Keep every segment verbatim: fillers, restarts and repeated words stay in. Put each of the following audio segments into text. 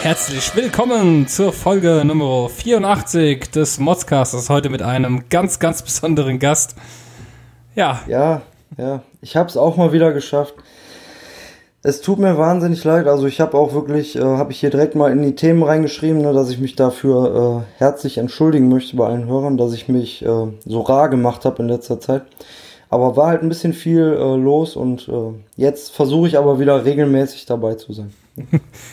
Herzlich willkommen zur Folge Nummer vierundachtzig des Motzcasts, heute mit einem ganz, ganz besonderen Gast. Ja. Ja, ja. Ich habe es auch mal wieder geschafft. Es tut mir wahnsinnig leid. Also ich habe auch wirklich, äh, habe ich hier direkt mal in die Themen reingeschrieben, ne, dass ich mich dafür äh, herzlich entschuldigen möchte bei allen Hörern, dass ich mich äh, so rar gemacht habe in letzter Zeit. Aber war halt ein bisschen viel äh, los und äh, jetzt versuche ich aber wieder regelmäßig dabei zu sein.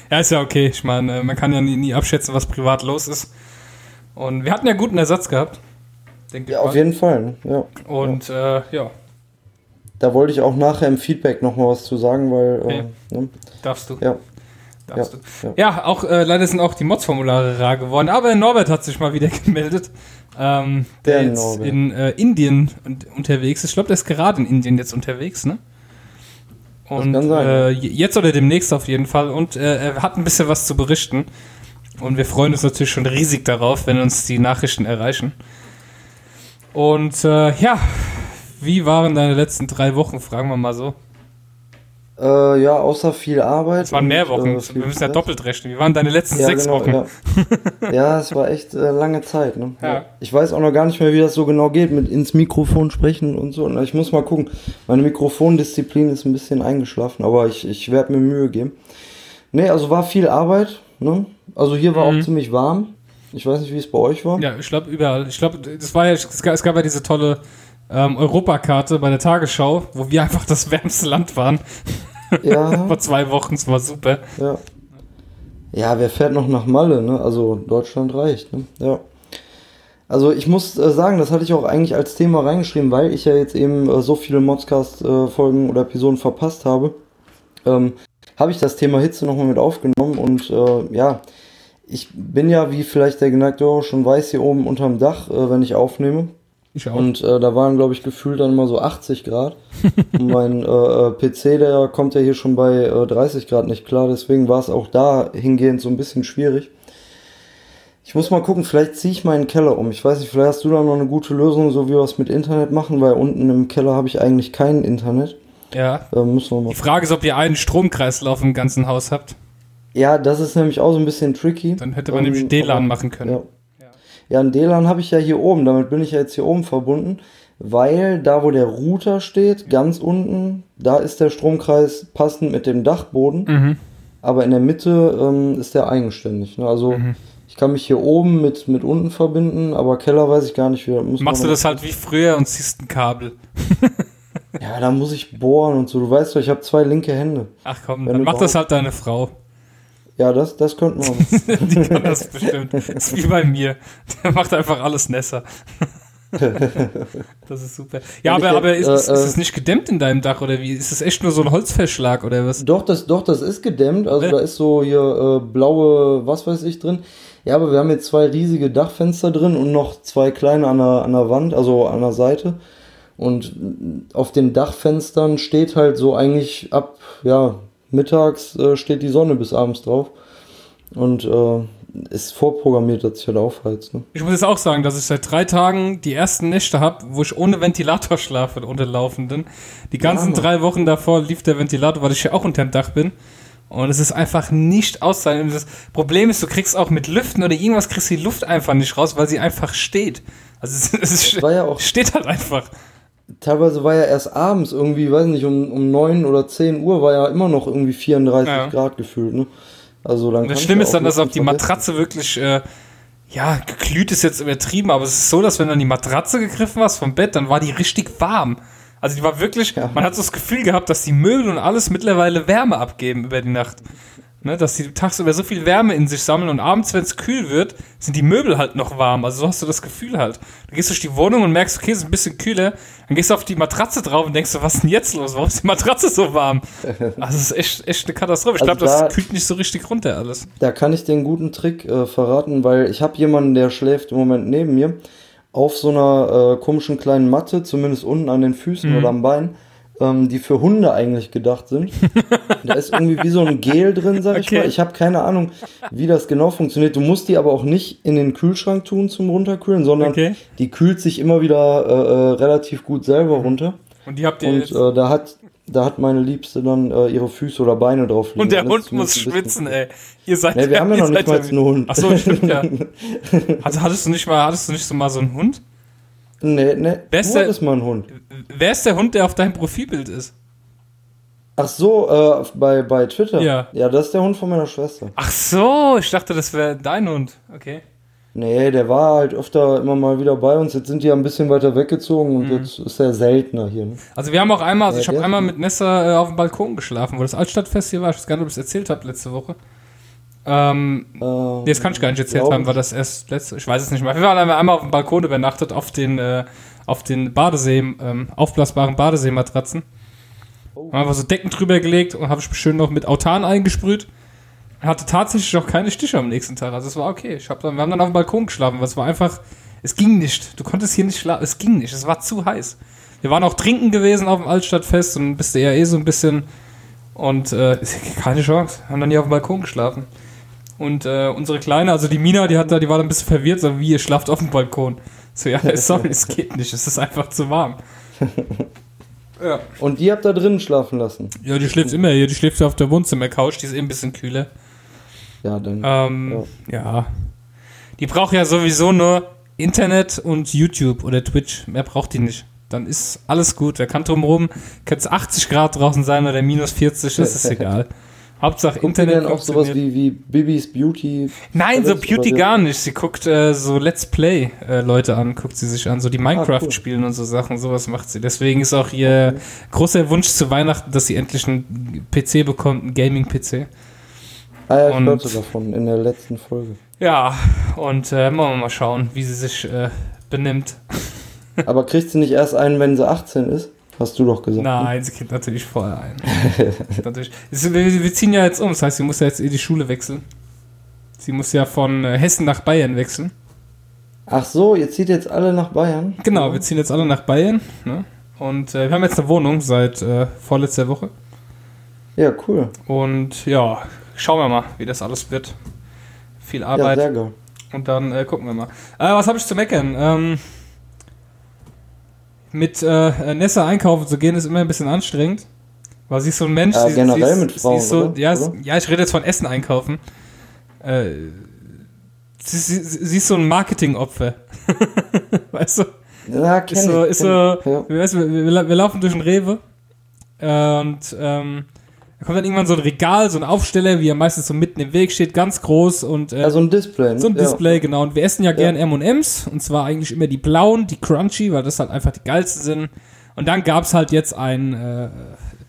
Ja, ist ja okay. Ich meine, man kann ja nie, nie abschätzen, was privat los ist. Und wir hatten ja guten Ersatz gehabt. Denke ja, ich auf mal. Jeden Fall. Ja. Und ja. Äh, ja. Da wollte ich auch nachher im Feedback nochmal was zu sagen, weil... Okay. Äh, ne? Darfst du. Ja. Darfst ja. du. Ja, ja auch äh, leider sind auch die Mods-Formulare rar geworden, aber Norbert hat sich mal wieder gemeldet. Ähm, der, der jetzt Norbert. in äh, Indien und, unterwegs ist. Ich glaube, der ist gerade in Indien jetzt unterwegs, ne? Und das kann sein. Äh, jetzt oder demnächst auf jeden Fall. Und äh, er hat ein bisschen was zu berichten. Und wir freuen uns natürlich schon riesig darauf, wenn uns die Nachrichten erreichen. Und äh, ja, wie waren deine letzten drei Wochen, fragen wir mal so. Äh, ja, außer viel Arbeit. Es waren mehr Wochen, und, äh, wir müssen ja doppelt rechnen. Wie waren deine letzten ja, sechs genau, Wochen? Ja. ja, es war echt äh, lange Zeit. Ne? Ja. Ich weiß auch noch gar nicht mehr, wie das so genau geht, mit ins Mikrofon sprechen und so. Ich muss mal gucken, meine Mikrofondisziplin ist ein bisschen eingeschlafen, aber ich, ich werde mir Mühe geben. Nee, also war viel Arbeit. Ne? Also hier war mhm. auch ziemlich warm. Ich weiß nicht, wie es bei euch war. Ja, ich glaube überall. Ich glaube, das war ja, es gab ja diese tolle... Ähm, Europakarte bei der Tagesschau, wo wir einfach das wärmste Land waren. Ja. Vor zwei Wochen, es war super. Ja. ja, wer fährt noch nach Malle, ne? Also Deutschland reicht, ne? Ja. Also ich muss äh, sagen, das hatte ich auch eigentlich als Thema reingeschrieben, weil ich ja jetzt eben äh, so viele Modscast-Folgen äh, oder Episoden verpasst habe, ähm, habe ich das Thema Hitze nochmal mit aufgenommen und äh, ja, ich bin ja, wie vielleicht der geneigte Hörer schon weiß, hier oben unterm Dach, äh, wenn ich aufnehme. Ich auch. Und äh, da waren, glaube ich, gefühlt dann mal so achtzig Grad. Und mein äh, P C, der kommt ja hier schon bei äh, dreißig Grad nicht klar. Deswegen war es auch da hingehend so ein bisschen schwierig. Ich muss mal gucken, vielleicht ziehe ich meinen Keller um. Ich weiß nicht, vielleicht hast du da noch eine gute Lösung, so wie wir es mit Internet machen, weil unten im Keller habe ich eigentlich kein Internet. Ja. Äh, müssen wir mal. Die Frage ist, ob ihr einen Stromkreislauf im ganzen Haus habt. Ja, das ist nämlich auch so ein bisschen tricky. Dann hätte man ähm, nämlich D LAN machen können. Ja. Ja, ein D LAN habe ich ja hier oben, damit bin ich ja jetzt hier oben verbunden, weil da, wo der Router steht, ganz unten, da ist der Stromkreis passend mit dem Dachboden, mhm. aber in der Mitte ähm, ist der eigenständig. Ne? Also mhm. ich kann mich hier oben mit, mit unten verbinden, aber Keller weiß ich gar nicht, wie das muss. Machst du das halt wie früher und ziehst ein Kabel? Ja, da muss ich bohren und so, du weißt doch, ich habe zwei linke Hände. Ach komm, dann macht das halt deine Frau. Ja, das, das könnten wir. Die kann das bestimmt. Das ist wie bei mir. Der macht einfach alles Nessa. Das ist super. Ja, aber, aber ist, ist, ist es nicht gedämmt in deinem Dach oder wie? Ist es echt nur so ein Holzverschlag oder was? Doch, das, doch, das ist gedämmt. Also da ist so hier äh, blaue, was weiß ich, drin. Ja, aber wir haben jetzt zwei riesige Dachfenster drin und noch zwei kleine an der, an der Wand, also an der Seite. Und auf den Dachfenstern steht halt so eigentlich ab, ja... Mittags äh, steht die Sonne bis abends drauf und äh, ist vorprogrammiert, dass ich halt aufheizt. Ne? Ich muss jetzt auch sagen, dass ich seit drei Tagen die ersten Nächte habe, wo ich ohne Ventilator schlafe, unter laufenden. Die ganzen ja, drei Wochen davor lief der Ventilator, weil ich ja auch unterm Dach bin und es ist einfach nicht ausreichend. Das Problem ist, du kriegst auch mit Lüften oder irgendwas kriegst die Luft einfach nicht raus, weil sie einfach steht. Also es, es war ja auch steht halt einfach. Teilweise war ja erst abends irgendwie, weiß nicht, um, um neun oder zehn Uhr war ja immer noch irgendwie vierunddreißig ja. Grad gefühlt. Ne? Also dann das Schlimme ist dann, dass auf die Matratze wirklich, äh, ja, geglüht ist jetzt übertrieben, aber es ist so, dass wenn du an die Matratze gegriffen hast vom Bett, dann war die richtig warm. Also die war wirklich, ja. Man hat so das Gefühl gehabt, dass die Möbel und alles mittlerweile Wärme abgeben über die Nacht. Ne? Dass die tagsüber so viel Wärme in sich sammeln und abends, wenn es kühl wird, sind die Möbel halt noch warm. Also so hast du das Gefühl halt. Du gehst durch die Wohnung und merkst, okay, es ist ein bisschen kühler. Dann gehst du auf die Matratze drauf und denkst so, was ist denn jetzt los? Warum ist die Matratze so warm? Also es ist echt, echt eine Katastrophe. Ich also glaube, da, das kühlt nicht so richtig runter alles. Da kann ich den guten Trick äh, verraten, weil ich habe jemanden, der schläft im Moment neben mir, auf so einer äh, komischen kleinen Matte, zumindest unten an den Füßen mhm. oder am Bein. Ähm, die für Hunde eigentlich gedacht sind. Da ist irgendwie wie so ein Gel drin, sag ich okay. mal. Ich habe keine Ahnung, wie das genau funktioniert. Du musst die aber auch nicht in den Kühlschrank tun zum Runterkühlen, sondern okay. die kühlt sich immer wieder äh, äh, relativ gut selber runter. Und die habt ihr und, jetzt? Äh, da hat Da hat meine Liebste dann äh, ihre Füße oder Beine drauf liegen. Und der Hund muss schwitzen, ey. Ihr seid nee, wir ja, haben ja noch nicht mal einen Hund. Achso, stimmt ja. Hat, hattest du nicht mal, hattest du nicht so mal so einen Hund? Nee, nee. Wer ist, der, ist mal ein Hund. Wer ist der Hund, der auf deinem Profilbild ist? Ach so, äh, bei, bei Twitter? Ja. Ja, das ist der Hund von meiner Schwester. Ach so, ich dachte, das wäre dein Hund. Okay. Nee, der war halt öfter immer mal wieder bei uns. Jetzt sind die ja ein bisschen weiter weggezogen und mhm. jetzt ist er seltener hier. Ne? Also wir haben auch einmal, also ja, ich habe einmal mit Nessa äh, auf dem Balkon geschlafen, wo das Altstadtfest hier war. Ich weiß gar nicht, ob ich es erzählt habe letzte Woche. Ähm, ähm, nee, das kann ich gar nicht erzählt haben, weil das erst letzte, ich weiß es nicht mehr. Wir waren einmal auf dem Balkon übernachtet, auf den, äh, auf den Badesee, ähm, aufblasbaren Badeseematratzen. Oh. Haben einfach so Decken drüber gelegt und habe ich schön noch mit Autan eingesprüht. Hatte tatsächlich auch keine Stiche am nächsten Tag, also es war okay. Ich hab dann, wir haben dann auf dem Balkon geschlafen, weil es war einfach, es ging nicht. Du konntest hier nicht schlafen, es ging nicht, es war zu heiß. Wir waren auch trinken gewesen auf dem Altstadtfest und bist du ja eh so ein bisschen und äh, keine Chance, haben dann hier auf dem Balkon geschlafen. Und äh, unsere Kleine, also die Mina, die hat da, die war dann ein bisschen verwirrt, so wie, ihr schlaft auf dem Balkon. So, ja, sorry, es geht nicht, es ist einfach zu warm. Ja. Und die habt da drinnen schlafen lassen? Ja, die schläft immer hier, die schläft auf der Wohnzimmercouch, die ist eh ein bisschen kühler. Ja, dann, ähm, ja. ja. Die braucht ja sowieso nur Internet und YouTube oder Twitch. Mehr braucht die nicht. Dann ist alles gut. Wer kann drumherum, kann es achtzig Grad draußen sein oder minus vierzig, das ist egal. Hauptsache guckt Internet. Guckt denn auch sowas wie, wie Bibis Beauty? Nein, so Beauty gar nicht. Sie guckt äh, so Let's Play äh, Leute an, guckt sie sich an. So die Minecraft spielen ah, cool. und so Sachen, sowas macht sie. Deswegen ist auch ihr großer Wunsch zu Weihnachten, dass sie endlich einen P C bekommt, einen Gaming-P C. Ah ja, ich und, hörte davon in der letzten Folge. Ja, und äh, wollen wir mal schauen, wie sie sich äh, benimmt. Aber kriegt sie nicht erst einen, wenn sie achtzehn ist? Hast du doch gesagt. Nein, ne? Sie kriegt natürlich vorher einen. natürlich. Wir ziehen ja jetzt um, das heißt, sie muss ja jetzt eh die Schule wechseln. Sie muss ja von äh, Hessen nach Bayern wechseln. Ach so, ihr zieht jetzt alle nach Bayern? Genau, wir ziehen jetzt alle nach Bayern. Ne? Und äh, wir haben jetzt eine Wohnung seit äh, vorletzter Woche. Ja, cool. Und ja... Schauen wir mal, wie das alles wird. Viel Arbeit. Ja, sehr geil. Und dann äh, gucken wir mal. Äh, was habe ich zu meckern? Ähm, mit äh, Nessa einkaufen zu gehen ist immer ein bisschen anstrengend. Weil sie ist so ein Mensch. Ja, sie, generell sie ist, mit Frauen, so, oder? Ja, oder? Ja, ich rede jetzt von Essen einkaufen. Äh, sie, sie, sie ist so ein Marketingopfer. Weißt du? Ja, kenn ist so, ich. Ist so, ja. Weißt du, wir, wir laufen durch den Rewe. Äh, und ähm, da kommt dann irgendwann so ein Regal, so ein Aufsteller, wie er meistens so mitten im Weg steht, ganz groß und äh, ja, so ein Display, ne? So ein Display, ja. Genau. Und wir essen ja, ja. gern M und M's und zwar eigentlich immer die blauen, die crunchy, weil das halt einfach die geilsten sind. Und dann gab's halt jetzt ein äh,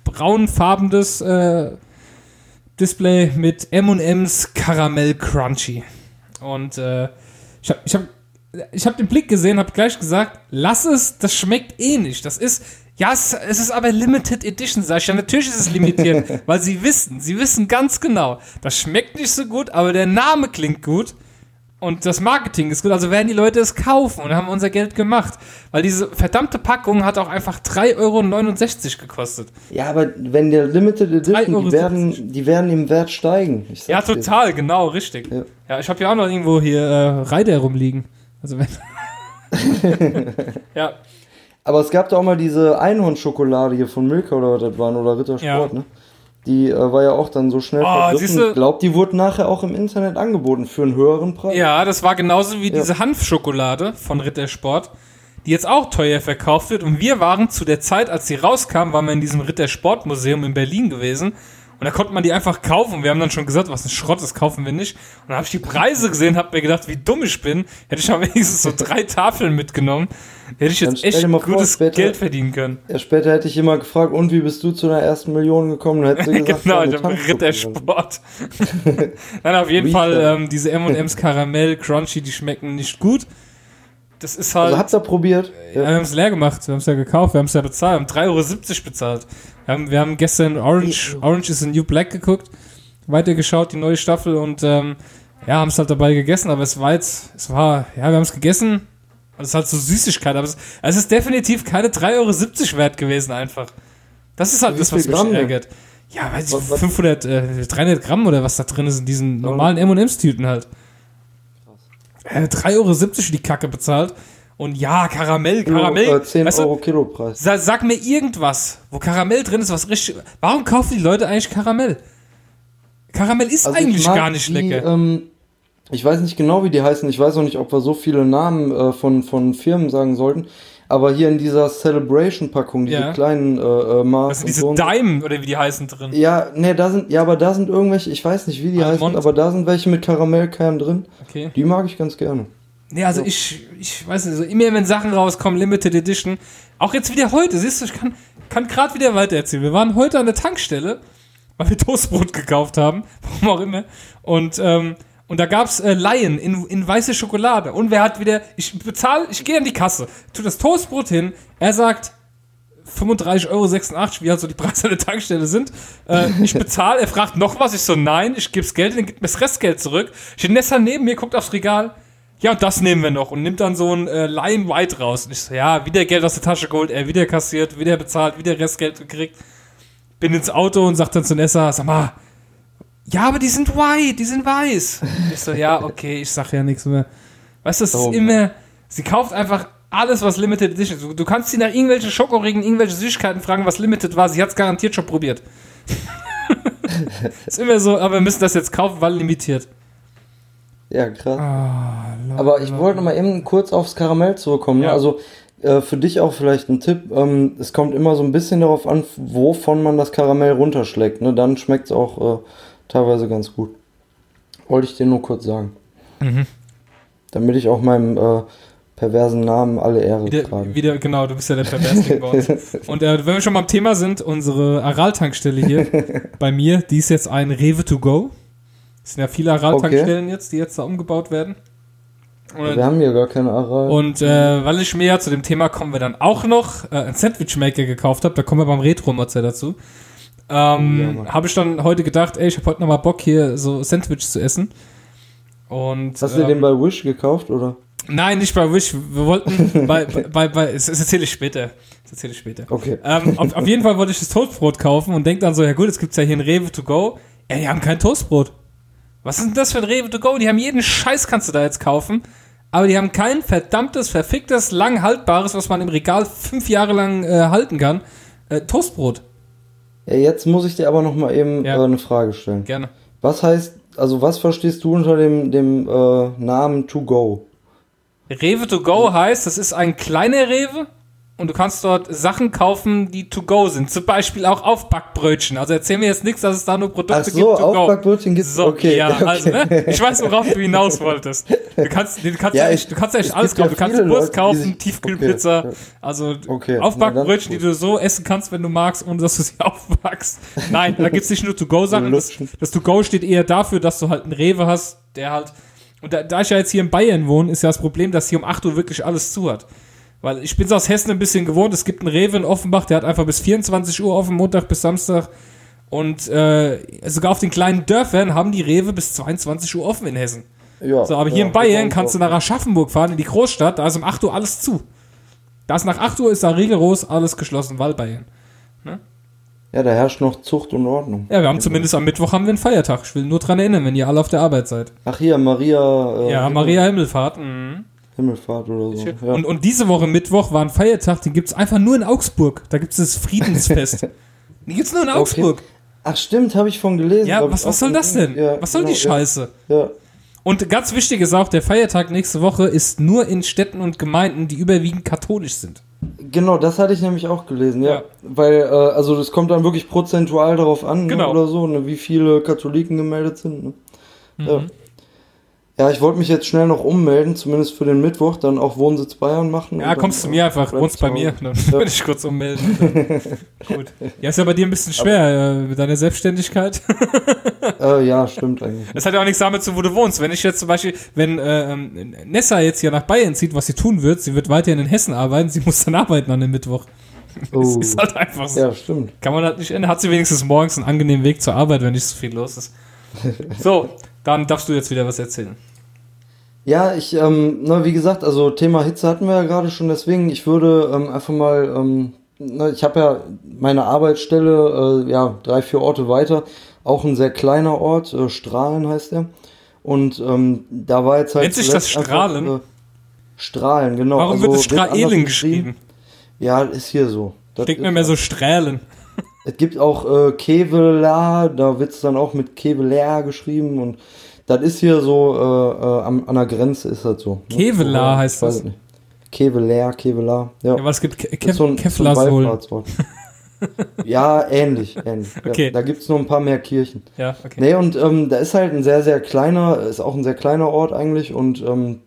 braunfarbenes äh, Display mit M und M's Karamell Crunchy. Und äh, ich hab, ich hab, ich hab den Blick gesehen, hab gleich gesagt, lass es, das schmeckt eh nicht. Das ist... Ja, es, es ist aber Limited Edition, sag ich ja. Natürlich ist es limitiert, weil sie wissen, sie wissen ganz genau, das schmeckt nicht so gut, aber der Name klingt gut und das Marketing ist gut, also werden die Leute es kaufen und haben unser Geld gemacht. Weil diese verdammte Packung hat auch einfach drei Euro neunundsechzig gekostet. Ja, aber wenn der Limited Edition, die werden, die werden im Wert steigen. Ja, total, dir. Genau, richtig. Ja, ja, ich habe ja auch noch irgendwo hier äh, Reiter rumliegen. Also wenn... ja. Aber es gab da auch mal diese Einhornschokolade hier von Milka oder was das waren, oder Ritter Sport, ja. Ne? Die äh, war ja auch dann so schnell oh, vergriffen. Ich glaube, die wurde nachher auch im Internet angeboten für einen höheren Preis. Ja, das war genauso wie ja. diese Hanfschokolade von Ritter Sport, die jetzt auch teuer verkauft wird. Und wir waren zu der Zeit, als die rauskam, waren wir in diesem Ritter Sport Museum in Berlin gewesen. Und da konnte man die einfach kaufen. Und wir haben dann schon gesagt, was ein Schrott, das kaufen wir nicht. Und dann habe ich die Preise gesehen, habe mir gedacht, wie dumm ich bin. Hätte ich mal wenigstens so drei Tafeln mitgenommen. Hätte ich jetzt echt vor, gutes später, Geld verdienen können. Ja, später hätte ich immer gefragt, und wie bist du zu deiner ersten Million gekommen? Dann hättest du gesagt, genau, ich habe Rittersport. Nein, auf jeden Fall, ähm, diese M und M's Karamell, Crunchy, die schmecken nicht gut. Das ist halt... Also habt ihr probiert? Ja, wir haben es leer gemacht, wir haben es ja gekauft, wir haben es ja bezahlt, wir haben drei Euro siebzig bezahlt. Wir haben, wir haben gestern Orange Orange is the New Black geguckt, weitergeschaut, die neue Staffel und ähm, ja, haben es halt dabei gegessen, aber es war jetzt, es war, ja, wir haben es gegessen, es ist halt so Süßigkeit, aber es, es ist definitiv keine drei Euro siebzig wert gewesen einfach. Das ist halt das, was mich ärgert. Ja, weiß ich, fünfhundert, äh, dreihundert Gramm oder was da drin ist in diesen normalen M und M's-Tüten halt. drei Euro siebzig die Kacke bezahlt Und ja, Karamell, Karamell. Kilo, äh, zehn weißt du, Euro Kilopreis. Sag, sag mir irgendwas, wo Karamell drin ist, was richtig. Warum kaufen die Leute eigentlich Karamell? Karamell ist also eigentlich gar nicht die, lecker. Ähm, ich weiß nicht genau, wie die heißen. Ich weiß auch nicht, ob wir so viele Namen äh, von, von Firmen sagen sollten. Aber hier in dieser Celebration-Packung, diese ja. kleinen äh, Marken. Also diese so Dime, oder wie die heißen, drin. Ja, nee, da sind, ja, aber da sind irgendwelche, ich weiß nicht, wie die Almond. heißen, aber da sind welche mit Karamellkern drin. Okay. Die mag ich ganz gerne. Nee, also ja. ich, ich weiß nicht, so immer wenn Sachen rauskommen, Limited Edition, auch jetzt wieder heute, siehst du, ich kann, kann gerade wieder weitererzählen. Wir waren heute an der Tankstelle, weil wir Toastbrot gekauft haben, warum auch immer, und, ähm, Und da gab's äh, Lion in, in weiße Schokolade. Und wer hat wieder... Ich bezahle... Ich gehe an die Kasse. Tu das Toastbrot hin. Er sagt... fünfunddreißig Euro sechsundachtzig, wie halt so die Preise an der Tankstelle sind. Äh, ich bezahle. Er fragt noch was. Ich so, nein, ich geb's Geld. Dann gibt mir das Restgeld zurück. Steht Nessa neben mir, guckt aufs Regal. Ja, und das nehmen wir noch. Und nimmt dann so ein äh, Lion White raus. Und ich so, ja, wieder Geld aus der Tasche geholt. Er wieder kassiert, wieder bezahlt, wieder Restgeld gekriegt. Bin ins Auto und sagt dann zu Nessa, sag mal... Ja, aber die sind white, die sind weiß. Ich so, ja, okay, ich sag ja nichts mehr. Weißt du, es ist immer, sie kauft einfach alles, was Limited Edition ist. Du, du kannst sie nach irgendwelchen Schokoriegen, irgendwelche Süßigkeiten fragen, was Limited war. Sie hat's garantiert schon probiert. Ist immer so, aber wir müssen das jetzt kaufen, weil limitiert. Ja, krass. Oh, Lord, aber ich Lord. wollte noch mal eben kurz aufs Karamell zurückkommen. Ja. Ne? Also, äh, für dich auch vielleicht ein Tipp. Ähm, es kommt immer so ein bisschen darauf an, wovon man das Karamell runterschlägt. Ne? Dann schmeckt's auch... Äh, teilweise ganz gut. Wollte ich dir nur kurz sagen. Mhm. Damit ich auch meinem äh, perversen Namen alle Ehre wieder, trage. Wieder, genau, du bist ja der Perversling bei uns. Und äh, wenn wir schon mal am Thema sind, unsere Aral-Tankstelle hier bei mir, die ist jetzt ein Rewe to go. Es sind ja viele Aral-Tankstellen okay. jetzt, die jetzt da umgebaut werden. Und, wir haben hier gar keine Aral. Und äh, weil ich mir ja zu dem Thema kommen wir dann auch noch äh, einen Sandwich-Maker gekauft habe, da kommen wir beim Retro-Motzer dazu. Ähm, ja, habe ich dann heute gedacht, ey, ich habe heute nochmal Bock, hier so Sandwich zu essen. Und, hast du ähm, den bei Wish gekauft, oder? Nein, nicht bei Wish. Wir wollten bei, bei, bei, bei, das erzähle ich später. Das erzähle ich später. Okay. Ähm, auf, auf jeden Fall wollte ich das Toastbrot kaufen und denke dann so, ja gut, es gibt ja hier ein Rewe to go. Ey, die haben kein Toastbrot. Was ist denn das für ein Rewe to go? Die haben jeden Scheiß, kannst du da jetzt kaufen. Aber die haben kein verdammtes, verficktes, lang haltbares, was man im Regal fünf Jahre lang äh, halten kann, äh, Toastbrot. Ja, jetzt muss ich dir aber noch mal eben ja. äh, eine Frage stellen. Gerne. Was heißt, also was verstehst du unter dem, dem äh, Namen To Go? Rewe To Go heißt, das ist ein kleiner Rewe und du kannst dort Sachen kaufen, die To Go sind. Zum Beispiel auch Aufbackbrötchen. Also erzähl mir jetzt nichts, dass es da nur Produkte so, gibt To Go. Ach so, Aufbackbrötchen gibt es, okay. Ja, okay. Also, ne? Ich weiß, worauf du hinaus wolltest. Du kannst du kannst ja, ich, du kannst echt alles kaufen. Ja, du kannst Wurst Leute, kaufen, sich, Tiefkühlpizza. Okay. Also okay. Aufbackbrötchen, die du so essen kannst, wenn du magst, ohne dass du sie aufbackst. Nein, da gibt es nicht nur To-Go-Sachen. Das, das To-Go steht eher dafür, dass du halt einen Rewe hast, der halt... Und da, da ich ja jetzt hier in Bayern wohne, ist ja das Problem, dass hier um acht Uhr wirklich alles zu hat. Weil ich bin es aus Hessen ein bisschen gewohnt. Es gibt einen Rewe in Offenbach, der hat einfach bis vierundzwanzig Uhr offen, Montag bis Samstag. Und äh, sogar auf den kleinen Dörfern haben die Rewe bis zweiundzwanzig Uhr offen in Hessen. Ja, so, aber hier ja, in Bayern kannst du nach Aschaffenburg fahren, in die Großstadt, da ist um acht Uhr alles zu. Da ist nach acht Uhr ist da rigoros alles geschlossen, weil Bayern. Ne? Ja, da herrscht noch Zucht und Ordnung. Ja, wir haben ja. zumindest am Mittwoch haben wir einen Feiertag. Ich will nur dran erinnern, wenn ihr alle auf der Arbeit seid. Ach hier, Maria... Äh, ja, Maria Himmelfahrt. Mhm. Himmelfahrt oder so. Ja. Und, und diese Woche Mittwoch war ein Feiertag, den gibt's einfach nur in Augsburg. Da gibt's das Friedensfest. Den gibt's nur in Augsburg. Okay. Ach stimmt, habe ich von gelesen. Ja, was, was soll das denn? Ja, was soll genau, die Scheiße? Ja, ja. Und ganz wichtig ist auch, der Feiertag nächste Woche ist nur in Städten und Gemeinden, die überwiegend katholisch sind. Genau, das hatte ich nämlich auch gelesen, ja. ja. Weil, äh, also das kommt dann wirklich prozentual darauf an, genau. ne, oder so, ne, wie viele Katholiken gemeldet sind. Ne? Mhm. Ja. ja, ich wollte mich jetzt schnell noch ummelden, zumindest für den Mittwoch, dann auch Wohnsitz Bayern machen. Ja, kommst dann, du mir einfach, wohnst bei mir, dann ja. würde ich kurz ummelden. Gut. Ja, ist ja bei dir ein bisschen schwer, äh, mit deiner Selbstständigkeit. Äh, ja, stimmt eigentlich. Das hat ja auch nichts damit zu tun, wo du wohnst. Wenn ich jetzt zum Beispiel, wenn ähm, Nessa jetzt hier nach Bayern zieht, was sie tun wird, sie wird weiterhin in Hessen arbeiten, sie muss dann arbeiten an dem Mittwoch. Oh. Das ist halt einfach so. Ja, stimmt. Kann man halt nicht ändern. Hat sie wenigstens morgens einen angenehmen Weg zur Arbeit, wenn nicht so viel los ist. So, dann darfst du jetzt wieder was erzählen. Ja, ich, ähm, na, wie gesagt, also Thema Hitze hatten wir ja gerade schon, deswegen, ich würde ähm, einfach mal, ähm, na, ich habe ja meine Arbeitsstelle, äh, ja, drei, vier Orte weiter, auch ein sehr kleiner Ort, äh, Strahlen heißt er. Und ähm, da war jetzt halt... Nennt sich das Strahlen? Einfach, äh, Strahlen, genau. Warum also, wird es Strahlen geschrieben? Ja, ist hier so. Klingt mir mehr so Strahlen. Es gibt auch äh, Kevelaer, da wird es dann auch mit Kevelaer geschrieben und das ist hier so, äh, äh, an, an der Grenze ist das so. Kevelaer ne? heißt das? Kevelaer, Kevelaer. Ja, ja, was gibt Ke- Ke- so Kevelaer? Ja, ähnlich, ähnlich. Okay. Ja, da gibt es noch ein paar mehr Kirchen. Ja, okay. Nee, und ähm, da ist halt ein sehr, sehr kleiner, ist auch ein sehr kleiner Ort eigentlich und ähm,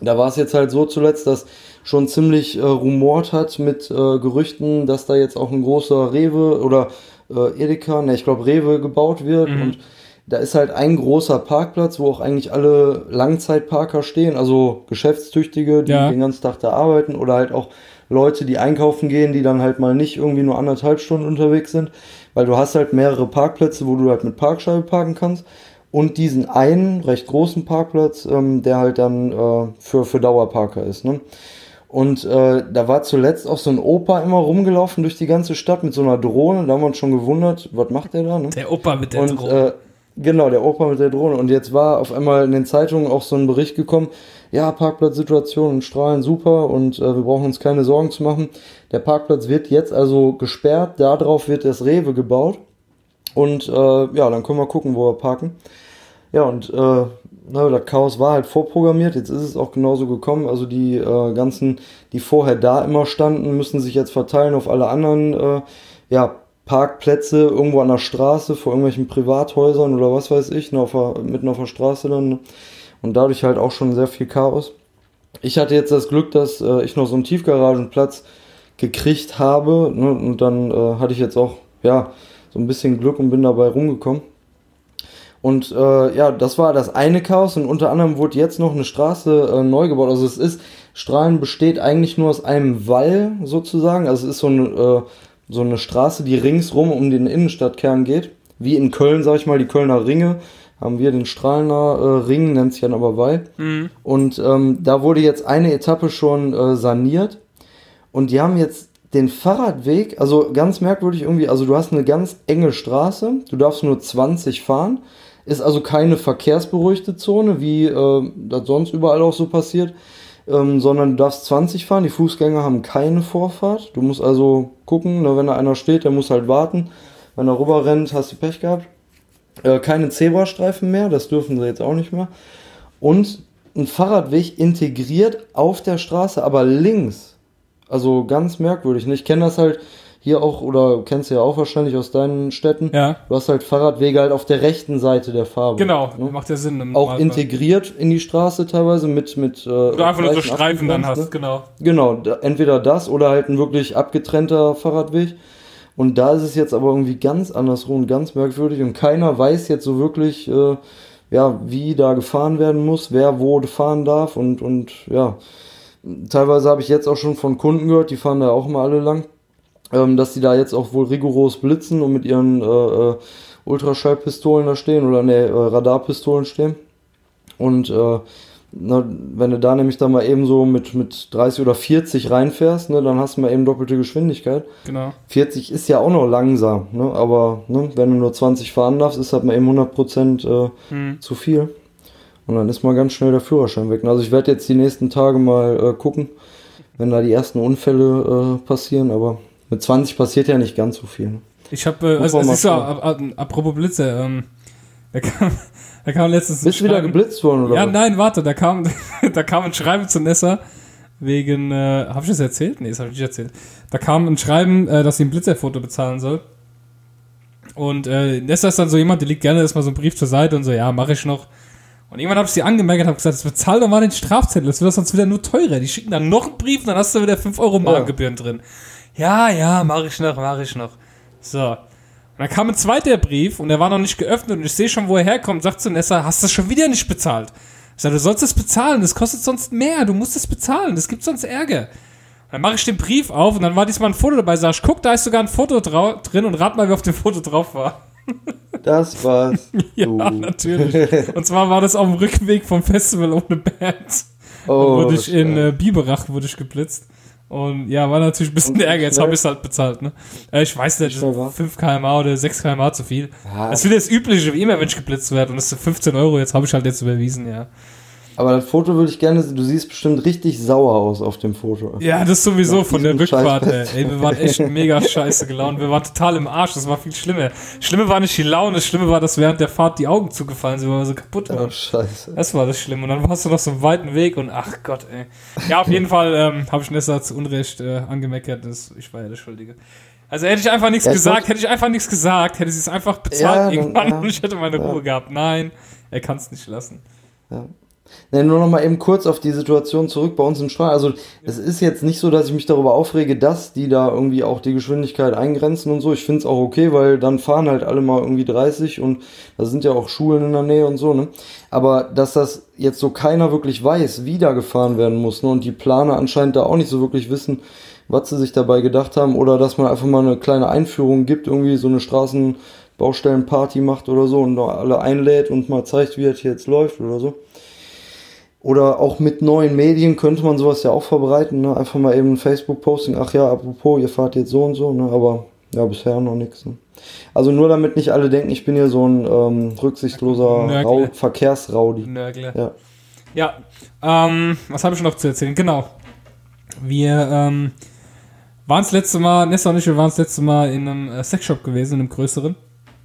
da war es jetzt halt so zuletzt, dass schon ziemlich äh, rumort hat mit äh, Gerüchten, dass da jetzt auch ein großer Rewe oder äh, Edeka, ne, ich glaube Rewe gebaut wird mhm. und da ist halt ein großer Parkplatz, wo auch eigentlich alle Langzeitparker stehen, also Geschäftstüchtige, die ja. den ganzen Tag da arbeiten oder halt auch Leute, die einkaufen gehen, die dann halt mal nicht irgendwie nur anderthalb Stunden unterwegs sind, weil du hast halt mehrere Parkplätze, wo du halt mit Parkscheibe parken kannst und diesen einen recht großen Parkplatz, ähm, der halt dann äh, für, für Dauerparker ist, ne? Und äh, da war zuletzt auch so ein Opa immer rumgelaufen durch die ganze Stadt mit so einer Drohne, da haben wir uns schon gewundert, was macht der da, ne? Der Opa mit der und, Drohne. Äh, Genau, der Opa mit der Drohne. Und jetzt war auf einmal in den Zeitungen auch so ein Bericht gekommen, ja, Parkplatzsituation und Strahlen super und äh, wir brauchen uns keine Sorgen zu machen. Der Parkplatz wird jetzt also gesperrt, darauf wird das Rewe gebaut und äh, ja, dann können wir gucken, wo wir parken. Ja, und äh, na, das Chaos war halt vorprogrammiert, jetzt ist es auch genauso gekommen. Also die äh, ganzen, die vorher da immer standen, müssen sich jetzt verteilen auf alle anderen, äh, ja, Parkplätze irgendwo an der Straße vor irgendwelchen Privathäusern oder was weiß ich, auf der, mitten auf der Straße dann und dadurch halt auch schon sehr viel Chaos. Ich hatte jetzt das Glück, dass äh, ich noch so einen Tiefgaragenplatz gekriegt habe, ne, und dann äh, hatte ich jetzt auch ja so ein bisschen Glück und bin dabei rumgekommen. Und äh, ja, das war das eine Chaos und unter anderem wurde jetzt noch eine Straße äh, neu gebaut. Also es ist, Strahlen besteht eigentlich nur aus einem Wall sozusagen, also es ist so ein äh, so eine Straße, die ringsrum um den Innenstadtkern geht. Wie in Köln, sag ich mal, die Kölner Ringe. Haben wir den Strahlener äh, Ring, nennt sich dann aber Wall. Mhm. Und ähm, da wurde jetzt eine Etappe schon äh, saniert. Und die haben jetzt den Fahrradweg, also ganz merkwürdig irgendwie, also du hast eine ganz enge Straße, du darfst nur zwanzig fahren. Ist also keine verkehrsberuhigte Zone, wie äh, das sonst überall auch so passiert. Ähm, sondern du darfst zwanzig fahren, die Fußgänger haben keine Vorfahrt. Du musst also gucken, ne, wenn da einer steht, der muss halt warten. Wenn er rüber rennt, hast du Pech gehabt. Äh, keine Zebrastreifen mehr, das dürfen sie jetzt auch nicht mehr. Und ein Fahrradweg integriert auf der Straße, aber links. Also ganz merkwürdig. Ne? Ich kenne das halt hier auch, oder kennst du ja auch wahrscheinlich aus deinen Städten. Ja. Du hast halt Fahrradwege halt auf der rechten Seite der Fahrbahn. Genau, ne? Macht ja Sinn. Auch integriert in die Straße teilweise mit... mit äh, oder einfach nur so Streifen dann hast, ne? Genau. Genau, da, entweder das oder halt ein wirklich abgetrennter Fahrradweg. Und da ist es jetzt aber irgendwie ganz andersrum, ganz merkwürdig. Und keiner weiß jetzt so wirklich, äh, ja, wie da gefahren werden muss, wer wo fahren darf. Und, und ja, teilweise habe ich jetzt auch schon von Kunden gehört, die fahren da auch mal alle lang, dass die da jetzt auch wohl rigoros blitzen und mit ihren äh, Ultraschallpistolen da stehen oder ne, Radarpistolen stehen. Und äh, na, wenn du da nämlich dann mal eben so mit, mit dreißig oder vierzig reinfährst, ne, dann hast du mal eben doppelte Geschwindigkeit. Genau. vierzig ist ja auch noch langsam, ne, aber ne, wenn du nur zwanzig fahren darfst, ist halt mal eben hundert Prozent äh, hm. zu viel. Und dann ist mal ganz schnell der Führerschein weg. Also ich werde jetzt die nächsten Tage mal äh, gucken, wenn da die ersten Unfälle äh, passieren, aber... Mit zwanzig passiert ja nicht ganz so viel. Ich habe, äh, also es ist so, ab, ab, apropos Blitze, ähm, da kam, da kam letztens... Bist du wieder geblitzt worden, oder? Ja, nein, warte, da kam, da kam ein Schreiben zu Nessa, wegen, äh, hab ich das erzählt? Nee, das habe ich nicht erzählt. Da kam ein Schreiben, äh, dass sie ein Blitzerfoto bezahlen soll. Und äh, Nessa ist dann so jemand, die legt gerne erstmal so einen Brief zur Seite und so, ja, mache ich noch. Und irgendwann habe ich sie angemerkt und habe gesagt, bezahl doch mal den Strafzettel, das wird sonst wieder nur teurer. Die schicken dann noch einen Brief und dann hast du wieder fünf Euro Mahngebühren drin. Ja, ja, mach ich noch, mach ich noch. So. Und dann kam ein zweiter Brief und der war noch nicht geöffnet und ich sehe schon, wo er herkommt. Sagt zu Nessa, hast du das schon wieder nicht bezahlt? Ich sage, du sollst das bezahlen, das kostet sonst mehr, du musst das bezahlen, das gibt sonst Ärger. Und dann mache ich den Brief auf und dann war diesmal ein Foto dabei. Sag ich, guck, da ist sogar ein Foto drau- drin und rat mal, wer auf dem Foto drauf war. Das war's. Ja, natürlich. Und zwar war das auf dem Rückweg vom Festival ohne Band. Oh, wurde ich in äh, Biberach wurde ich geblitzt. Und ja, war natürlich ein bisschen Ärger, jetzt habe ich es halt bezahlt, ne? Ich weiß nicht, fünf Kilometer pro Stunde oder sechs Kilometer pro Stunde zu viel. Ja. Das ist wieder das Übliche, wie immer, wenn ich geblitzt werde. Und das sind fünfzehn Euro, jetzt habe ich halt jetzt überwiesen, ja. Aber das Foto würde ich gerne sehen. Du siehst bestimmt richtig sauer aus auf dem Foto. Ja, das sowieso von der Rückfahrt. Ey. ey, wir waren echt mega scheiße gelaunt. Wir waren total im Arsch. Das war viel schlimmer. Schlimmer war nicht die Laune. Das Schlimme war, dass während der Fahrt die Augen zugefallen sind, weil wir so kaputt waren. Oh, scheiße. Das war das Schlimme. Und dann warst du noch so einen weiten Weg und ach Gott, ey. Ja, auf jeden Fall ähm, habe ich Nessa zu Unrecht äh, angemeckert. Das, ich war ja der Schuldige. Also hätte ich einfach nichts ja, gesagt, hätte ich einfach nichts gesagt, hätte sie es einfach bezahlt ja, irgendwann ja, und ich hätte meine ja. Ruhe gehabt. Nein, er kann es nicht lassen. Ja. Nee, nur noch mal eben kurz auf die Situation zurück bei uns im Strahlen. Also ja. Es ist jetzt nicht so, dass ich mich darüber aufrege, dass die da irgendwie auch die Geschwindigkeit eingrenzen und so. Ich finde es auch okay, weil dann fahren halt alle mal irgendwie dreißig und da sind ja auch Schulen in der Nähe und so, ne? Aber dass das jetzt so keiner wirklich weiß, wie da gefahren werden muss, ne? Und die Planer anscheinend da auch nicht so wirklich wissen, was sie sich dabei gedacht haben, oder dass man einfach mal eine kleine Einführung gibt, irgendwie so eine Straßenbaustellenparty macht oder so und alle einlädt und mal zeigt, wie das hier jetzt läuft oder so. Oder auch mit neuen Medien könnte man sowas ja auch verbreiten, ne? Einfach mal eben ein Facebook-Posting, ach ja, apropos, ihr fahrt jetzt so und so, ne? Aber ja, bisher noch nichts. Ne? Also nur damit nicht alle denken, ich bin hier so ein ähm, rücksichtsloser Nörgle. Ra- Verkehrsraudi. Nörgle. Ja, ja. Ähm, was habe ich noch zu erzählen? Genau. Wir ähm, waren das letzte Mal, Nessa und ich, wir waren das letzte Mal in einem äh, Sexshop gewesen, in einem größeren.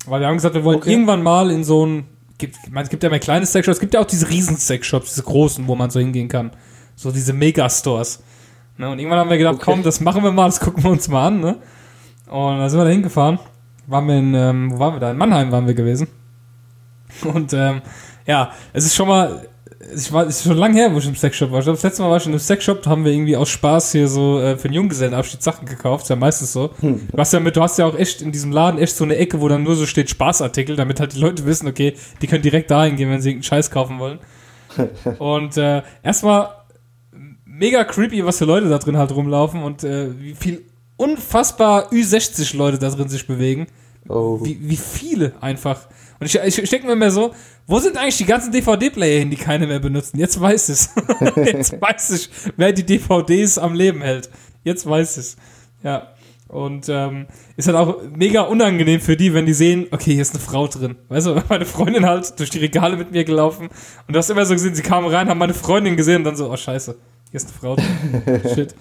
Weil wir haben gesagt, wir wollen okay. irgendwann mal in so ein Gibt, man, es gibt ja mehr kleine Sexshops, es gibt ja auch diese riesen Sexshops, diese großen, wo man so hingehen kann. So diese Megastores. Ne? Und irgendwann haben wir gedacht, okay. komm, das machen wir mal, das gucken wir uns mal an. Ne? Und da sind wir da hingefahren. Waren wir in, ähm, wo waren wir da? In Mannheim waren wir gewesen. Und ähm, ja, es ist schon mal, es war, es ist schon lange her, wo ich im Sexshop war. Ich glaube, das letzte Mal war ich in einem Sexshop, da haben wir irgendwie aus Spaß hier so äh, für den Junggesellenabschied Sachen gekauft. Das ist ja meistens so. Du hast ja, mit, du hast ja auch echt in diesem Laden echt so eine Ecke, wo dann nur so steht Spaßartikel, damit halt die Leute wissen, okay, die können direkt dahin gehen, wenn sie irgendeinen Scheiß kaufen wollen. Und äh, erstmal mega creepy, was für Leute da drin halt rumlaufen und äh, wie viel unfassbar Ü sechzig Leute da drin sich bewegen. Oh. Wie, wie viele einfach. Und ich, ich, ich denke mir immer so, wo sind eigentlich die ganzen D V D-Player hin, die keine mehr benutzen? Jetzt weiß es. Jetzt weiß ich, wer die D V Ds am Leben hält. Jetzt weiß es. Ja. Und ähm, ist halt auch mega unangenehm für die, wenn die sehen, okay, hier ist eine Frau drin. Weißt du, meine Freundin halt durch die Regale mit mir gelaufen und du hast immer so gesehen, sie kamen rein, haben meine Freundin gesehen und dann so, oh scheiße, hier ist eine Frau drin. Shit.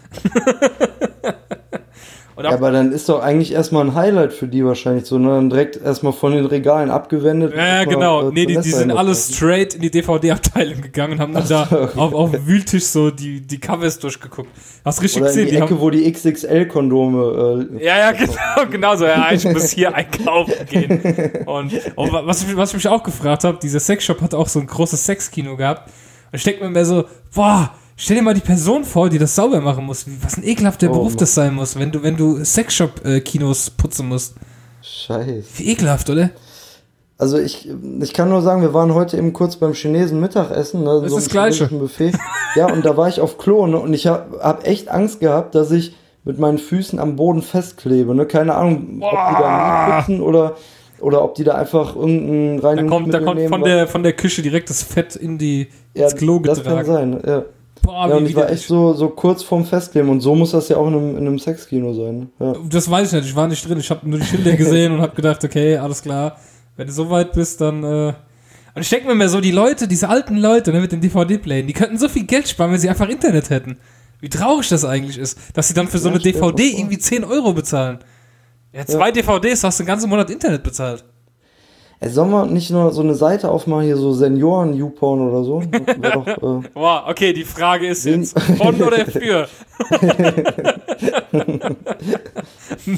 Ja, aber dann ist doch eigentlich erstmal ein Highlight für die wahrscheinlich so, ne? Dann direkt erstmal von den Regalen abgewendet. Ja, genau. Äh, nee, die, die sind alle straight in die D V D-Abteilung gegangen und haben dann da auf, auf dem Wühltisch so die, die Covers durchgeguckt. Hast richtig oder gesehen? In die, die Ecke, haben, wo die X X L-Kondome. Äh, ja, ja, genau, genau so. Ja, ich muss hier einkaufen gehen. Und, und was, ich, was ich mich auch gefragt habe, dieser Sexshop hat auch so ein großes Sexkino gehabt. Und ich denke mir mehr so, boah, stell dir mal die Person vor, die das sauber machen muss. Was ein ekelhafter oh, Beruf Mann. Das sein muss, wenn du wenn du Sexshop-Kinos putzen musst. Scheiße. Wie ekelhaft, oder? Also ich ich kann nur sagen, wir waren heute eben kurz beim Chinesen Mittagessen. Ne, das so ist das Gleiche. Buffet. Ja, und da war ich auf Klo, ne, und ich habe hab echt Angst gehabt, dass ich mit meinen Füßen am Boden festklebe. Ne? Keine Ahnung, Boah. ob die da putzen oder... Oder ob die da einfach irgendein rein. Da kommt, da kommt von, der, von der Küche direkt das Fett in die, ja, ins Klo getragen. Das kann sein, ja. Boah, ja, und ich war echt so, so kurz vorm Festkleben. Und so muss das ja auch in einem, in einem Sexkino sein. Ja. Das weiß ich nicht, ich war nicht drin. Ich habe nur die Schilder gesehen und habe gedacht, okay, alles klar. Wenn du so weit bist, dann... Äh und ich denke mir mehr so, die Leute, diese alten Leute, ne, mit den D V D-Playern, die könnten so viel Geld sparen, wenn sie einfach Internet hätten. Wie traurig das eigentlich ist, dass sie dann für so ja, eine D V D irgendwie zehn Euro bezahlen. Ja, zwei ja. D V Ds, hast du den ganzen Monat Internet bezahlt. Ey, sollen wir nicht nur so eine Seite aufmachen, hier so Senioren-YouPorn oder so? Boah, äh wow, okay, die Frage ist jetzt, von oder für?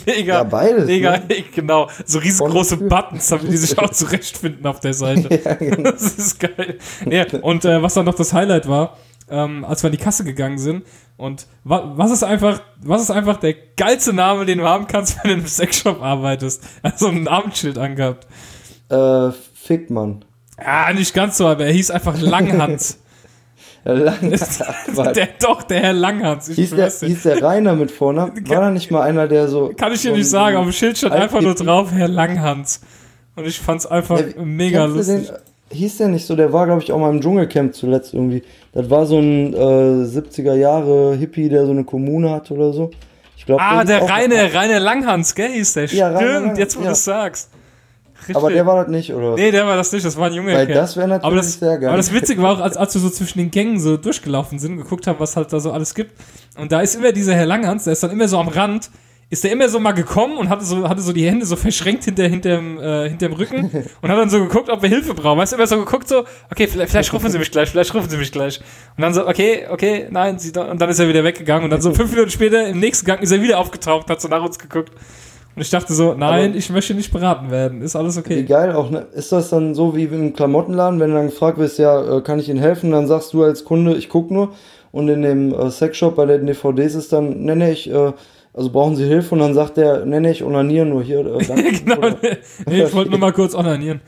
Mega, ja, beides, mega, ne? Genau. So riesengroße Buttons, damit die sich auch zurechtfinden auf der Seite. Ja, genau. Das ist geil. Ja, und äh, was dann noch das Highlight war, Ähm, als wir in die Kasse gegangen sind. Und wa- was ist einfach was ist einfach der geilste Name, den du haben kannst, wenn du in einem Sexshop arbeitest? Also ein Namensschild angehabt. Äh, Fickmann. Ah, nicht ganz so, aber er hieß einfach Langhans. Langhans. Der, doch, der Herr Langhans. Hieß der, hieß der Rainer mit Vornamen? War da nicht mal einer, der so... Kann ich dir nicht sagen, auf dem Schild stand einfach nur drauf, Herr Langhans. Und ich fand's einfach ja, mega lustig. Hieß der nicht so, der war, glaube ich, auch mal im Dschungelcamp zuletzt irgendwie. Das war so ein äh, siebziger-Jahre-Hippie, der so eine Kommune hatte oder so. Ich glaub, ah, der, der Rainer, Rainer Langhans, gell, hieß der. Ja, Stimmt, Rainer, jetzt wo ja. du es sagst. Richtig. Aber der war das nicht, oder? Nee, der war das nicht, das war ein junger Kerl. Weil das wäre natürlich aber das, sehr geil. Aber das Witzige war auch, als, als wir so zwischen den Gängen so durchgelaufen sind, geguckt haben, was halt da so alles gibt. Und da ist immer dieser Herr Langhans, der ist dann immer so am Rand, ist der immer so mal gekommen und hatte so, hatte so die Hände so verschränkt hinter, hinterm, äh, hinterm Rücken und hat dann so geguckt, ob wir Hilfe brauchen. Weißt du, immer so geguckt so, okay, vielleicht, vielleicht rufen sie mich gleich, vielleicht rufen sie mich gleich. Und dann so, okay, okay, nein. Sie, und dann ist er wieder weggegangen und dann so fünf Minuten später im nächsten Gang ist er wieder aufgetaucht und hat so nach uns geguckt. Und ich dachte so, nein, aber ich möchte nicht beraten werden, ist alles okay. Egal auch, ne? Ist das dann so wie im Klamottenladen, wenn du dann gefragt wirst, ja, äh, kann ich Ihnen helfen? Dann sagst du als Kunde, ich guck nur. Und in dem äh, Sexshop bei den D V Ds ist dann, nenne ich, äh, also brauchen Sie Hilfe? Und dann sagt der, nenne ich, onanieren nur hier. Äh, danke, genau, nee, ich wollte nur mal kurz onanieren.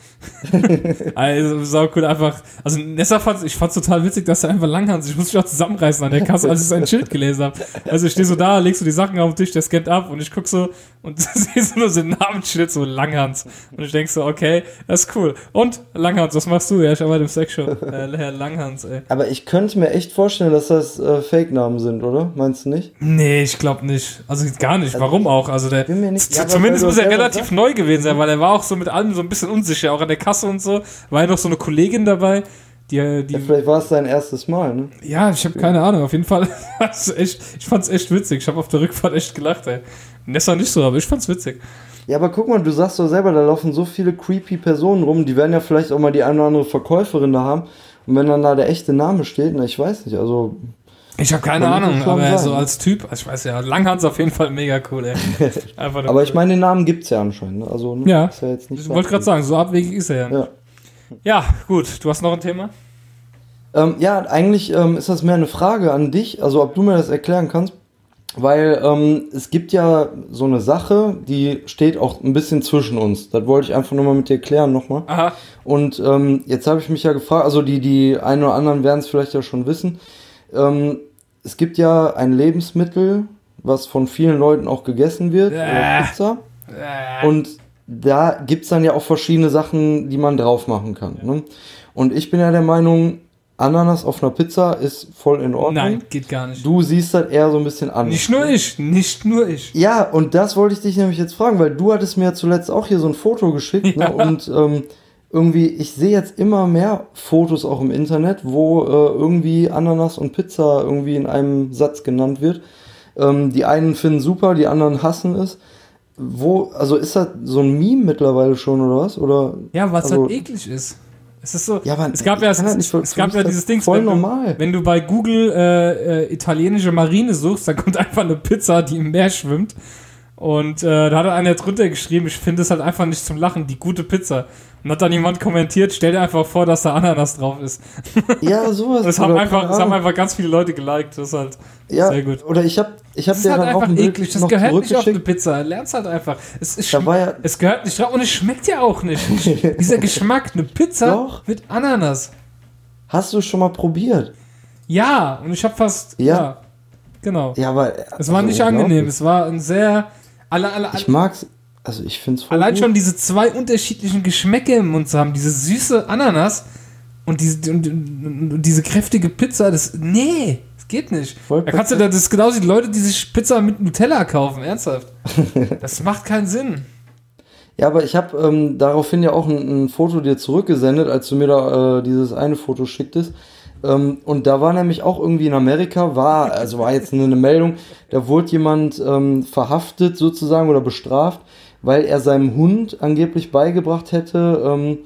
Also, sau cool, einfach, also Nessa fand, ich fand's total witzig, dass er einfach Langhans, ich muss mich auch zusammenreißen an der Kasse, als ich sein Schild gelesen habe. Also ich stehe so da, legst du so die Sachen auf den Tisch, der scannt ab und ich guck so und sehe so nur so ein Namensschild, so Langhans. Und ich denk so, okay, das ist cool. Und Langhans, was machst du? Ja, ich arbeite im Sexshop. Äh, Herr Langhans, ey. Aber ich könnte mir echt vorstellen, dass das äh, Fake-Namen sind, oder? Meinst du nicht? Nee, ich glaub nicht. Also gar nicht. Also warum auch? Also der nicht, ja, zumindest muss er relativ sagt. neu gewesen sein, weil er war auch so mit allem so ein bisschen unsicher, auch an der Kasse und so. War ja noch so eine Kollegin dabei, die, die ja, vielleicht war es sein erstes Mal, ne? Ja, ich habe keine Ahnung. Auf jeden Fall, also echt, ich fand's echt witzig. Ich habe auf der Rückfahrt echt gelacht, ey. Nessa nicht so, aber ich fand's witzig. Ja, aber guck mal, du sagst doch selber, da laufen so viele creepy Personen rum, die werden ja vielleicht auch mal die eine oder andere Verkäuferin da haben. Und wenn dann da der echte Name steht, na, ich weiß nicht, also... Ich habe keine Ahnung, aber sein. so als Typ, also ich weiß ja, Langhans auf jeden Fall mega cool, ey. Aber cool. Ich meine, den Namen gibt's ja anscheinend, ne? Also, ne? Ja, ist ja jetzt nicht ich wollte gerade sagen, so abwegig ist er ja. Ja, ja gut, du hast noch ein Thema? Ähm, ja, eigentlich ähm, ist das mehr eine Frage an dich, also ob du mir das erklären kannst, weil ähm, es gibt ja so eine Sache, die steht auch ein bisschen zwischen uns. Das wollte ich einfach nur mal mit dir klären nochmal. Aha. Und ähm, jetzt habe ich mich ja gefragt, also die, die einen oder anderen werden es vielleicht ja schon wissen, Ähm, es gibt ja ein Lebensmittel, was von vielen Leuten auch gegessen wird, äh, Pizza. Äh. Und da gibt's dann ja auch verschiedene Sachen, die man drauf machen kann. Ja. Ne? Und ich bin ja der Meinung, Ananas auf einer Pizza ist voll in Ordnung. Nein, geht gar nicht. Du siehst das eher so ein bisschen anders. Nicht nur ich, nicht nur ich. Ja, und das wollte ich dich nämlich jetzt fragen, weil du hattest mir ja zuletzt auch hier so ein Foto geschickt. Ja. Ne? Und ähm, irgendwie, ich sehe jetzt immer mehr Fotos auch im Internet, wo äh, irgendwie Ananas und Pizza irgendwie in einem Satz genannt wird. Ähm, die einen finden super, die anderen hassen es. Wo, also ist das so ein Meme mittlerweile schon oder was? Oder, ja, weil es also, halt eklig ist. Es ist so, ja, aber es gab ja, es, nicht, es gab ja dieses Ding, voll normal. Wenn du bei Google äh, äh, italienische Marine suchst, dann kommt einfach eine Pizza, die im Meer schwimmt. Und äh, da hat einer drunter geschrieben, ich finde es halt einfach nicht zum Lachen, die gute Pizza. Und hat dann jemand kommentiert, stell dir einfach vor, dass da Ananas drauf ist. Ja, sowas. Das haben einfach, das haben einfach ganz viele Leute geliked, das ist halt ja, sehr gut. Oder ich hab, ich hab das dir halt dann auch ein Bild das noch gehört nicht auf eine Pizza, lernst halt einfach. Es, es, schm- ja es gehört nicht drauf und es schmeckt ja auch nicht. Dieser Geschmack, eine Pizza Doch. mit Ananas. Hast du schon mal probiert? Ja, und ich hab fast, ja, ja genau. Ja, aber, also es war nicht angenehm, es war ein sehr... Alle, alle, alle, ich mag's, also ich find's voll Allein gut. schon diese zwei unterschiedlichen Geschmäcke im Mund zu haben, diese süße Ananas und diese, und, und, und diese kräftige Pizza, das, nee, das geht nicht. Voll da kannst du, das ist genauso die Leute, die sich Pizza mit Nutella kaufen, ernsthaft. Das macht keinen Sinn. Ja, aber ich habe ähm, daraufhin ja auch ein, ein Foto dir zurückgesendet, als du mir da äh, dieses eine Foto schicktest. Ähm, und da war nämlich auch irgendwie in Amerika, war, also war jetzt eine, eine Meldung, da wurde jemand ähm, verhaftet sozusagen oder bestraft, weil er seinem Hund angeblich beigebracht hätte, ähm,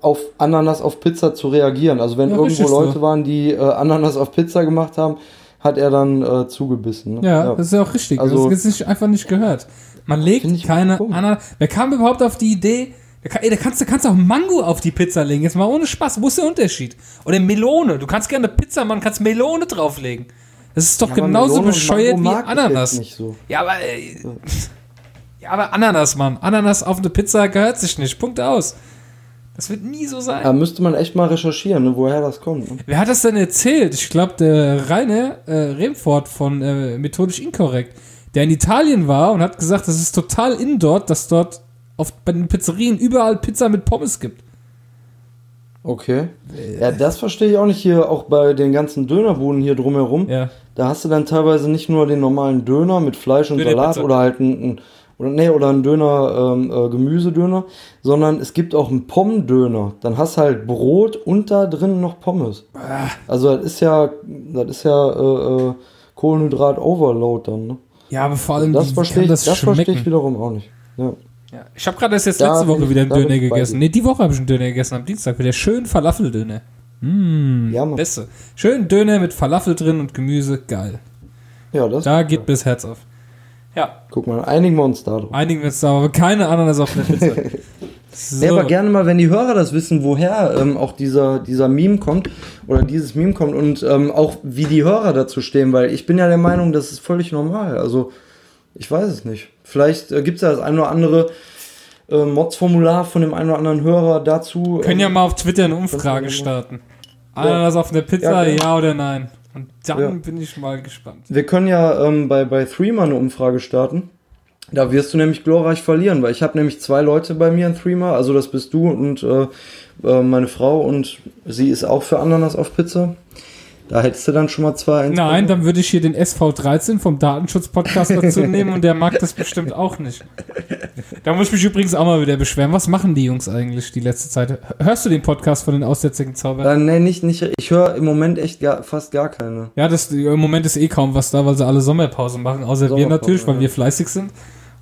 auf Ananas auf Pizza zu reagieren. Also wenn ja, irgendwo Leute so. waren, die äh, Ananas auf Pizza gemacht haben, hat er dann äh, zugebissen. Ne? Ja, ja, das ist ja auch richtig. Also, das ist nicht, einfach nicht gehört. Man legt keine Ananas. Wer kam überhaupt auf die Idee... Ey, da kannst du kannst auch Mango auf die Pizza legen. Jetzt mal ohne Spaß. Wo ist der Unterschied? Oder Melone. Du kannst gerne Pizza machen, kannst Melone drauflegen. Das ist doch ja, genauso bescheuert wie Ananas. Nicht so. Ja, aber ey, ja, aber Ananas, Mann. Ananas auf eine Pizza gehört sich nicht. Punkt aus. Das wird nie so sein. Da müsste man echt mal recherchieren, ne, woher das kommt. Ne? Wer hat das denn erzählt? Ich glaube, der Rainer äh, Remford von äh, Methodisch Inkorrekt, der in Italien war und hat gesagt, das ist total in dort, dass dort Auf, bei den Pizzerien überall Pizza mit Pommes gibt. Okay. Ja, das verstehe ich auch nicht hier, auch bei den ganzen Dönerbuden hier drumherum. Ja. Da hast du dann teilweise nicht nur den normalen Döner mit Fleisch und Döner Salat Pizza. Oder halt ein, ein, Oder, nee, oder einen Döner, ähm, äh, Gemüsedöner, sondern es gibt auch einen Pommdöner. Dann hast halt Brot und da drin noch Pommes. Also das ist ja, das ist ja äh, äh, Kohlenhydrat-Overload dann. Ne? Ja, aber vor allem das verstehe das, das verstehe ich wiederum auch nicht. Ja. Ja. Ich habe gerade erst jetzt letzte da Woche wieder einen Döner gegessen. Ne, die Woche habe ich einen Döner gegessen am Dienstag wieder. Schön Falafeldöner. Mmh, ja, beste. Schön Döner mit Falafel drin und Gemüse, geil. Ja, das da geht bis Herz auf. Ja. Guck mal, einigen wir uns da drauf. Einigen wir uns da, aber keine Ananas auf der Pizza. So. Ja, aber gerne mal, wenn die Hörer das wissen, woher ähm, auch dieser, dieser Meme kommt oder dieses Meme kommt und ähm, auch wie die Hörer dazu stehen, weil ich bin ja der Meinung, das ist völlig normal. Also, ich weiß es nicht. Vielleicht äh, gibt es ja das ein oder andere äh, Mods-Formular von dem einen oder anderen Hörer dazu. Können ähm, ja mal auf Twitter eine Umfrage starten. Ananas ja. auf der Pizza, ja, genau. Ja oder nein? Und dann ja. bin ich mal gespannt. Wir können ja ähm, bei, bei Threema eine Umfrage starten. Da wirst du nämlich glorreich verlieren, weil ich habe nämlich zwei Leute bei mir in Threema. Also das bist du und äh, meine Frau und sie ist auch für Ananas auf Pizza. Da hättest du dann schon mal zwei. Nein, dann würde ich hier den S V dreizehn vom Datenschutz-Podcast dazu nehmen und der mag das bestimmt auch nicht. Da muss ich mich übrigens auch mal wieder beschweren. Was machen die Jungs eigentlich die letzte Zeit? Hörst du den Podcast von den aussätzigen Zauberern? Äh, nee, nicht, nicht. Ich höre im Moment echt gar, fast gar keine. Ja, das, im Moment ist eh kaum was da, weil sie alle Sommerpause machen, außer Sommerpause, wir natürlich, weil ja. wir fleißig sind.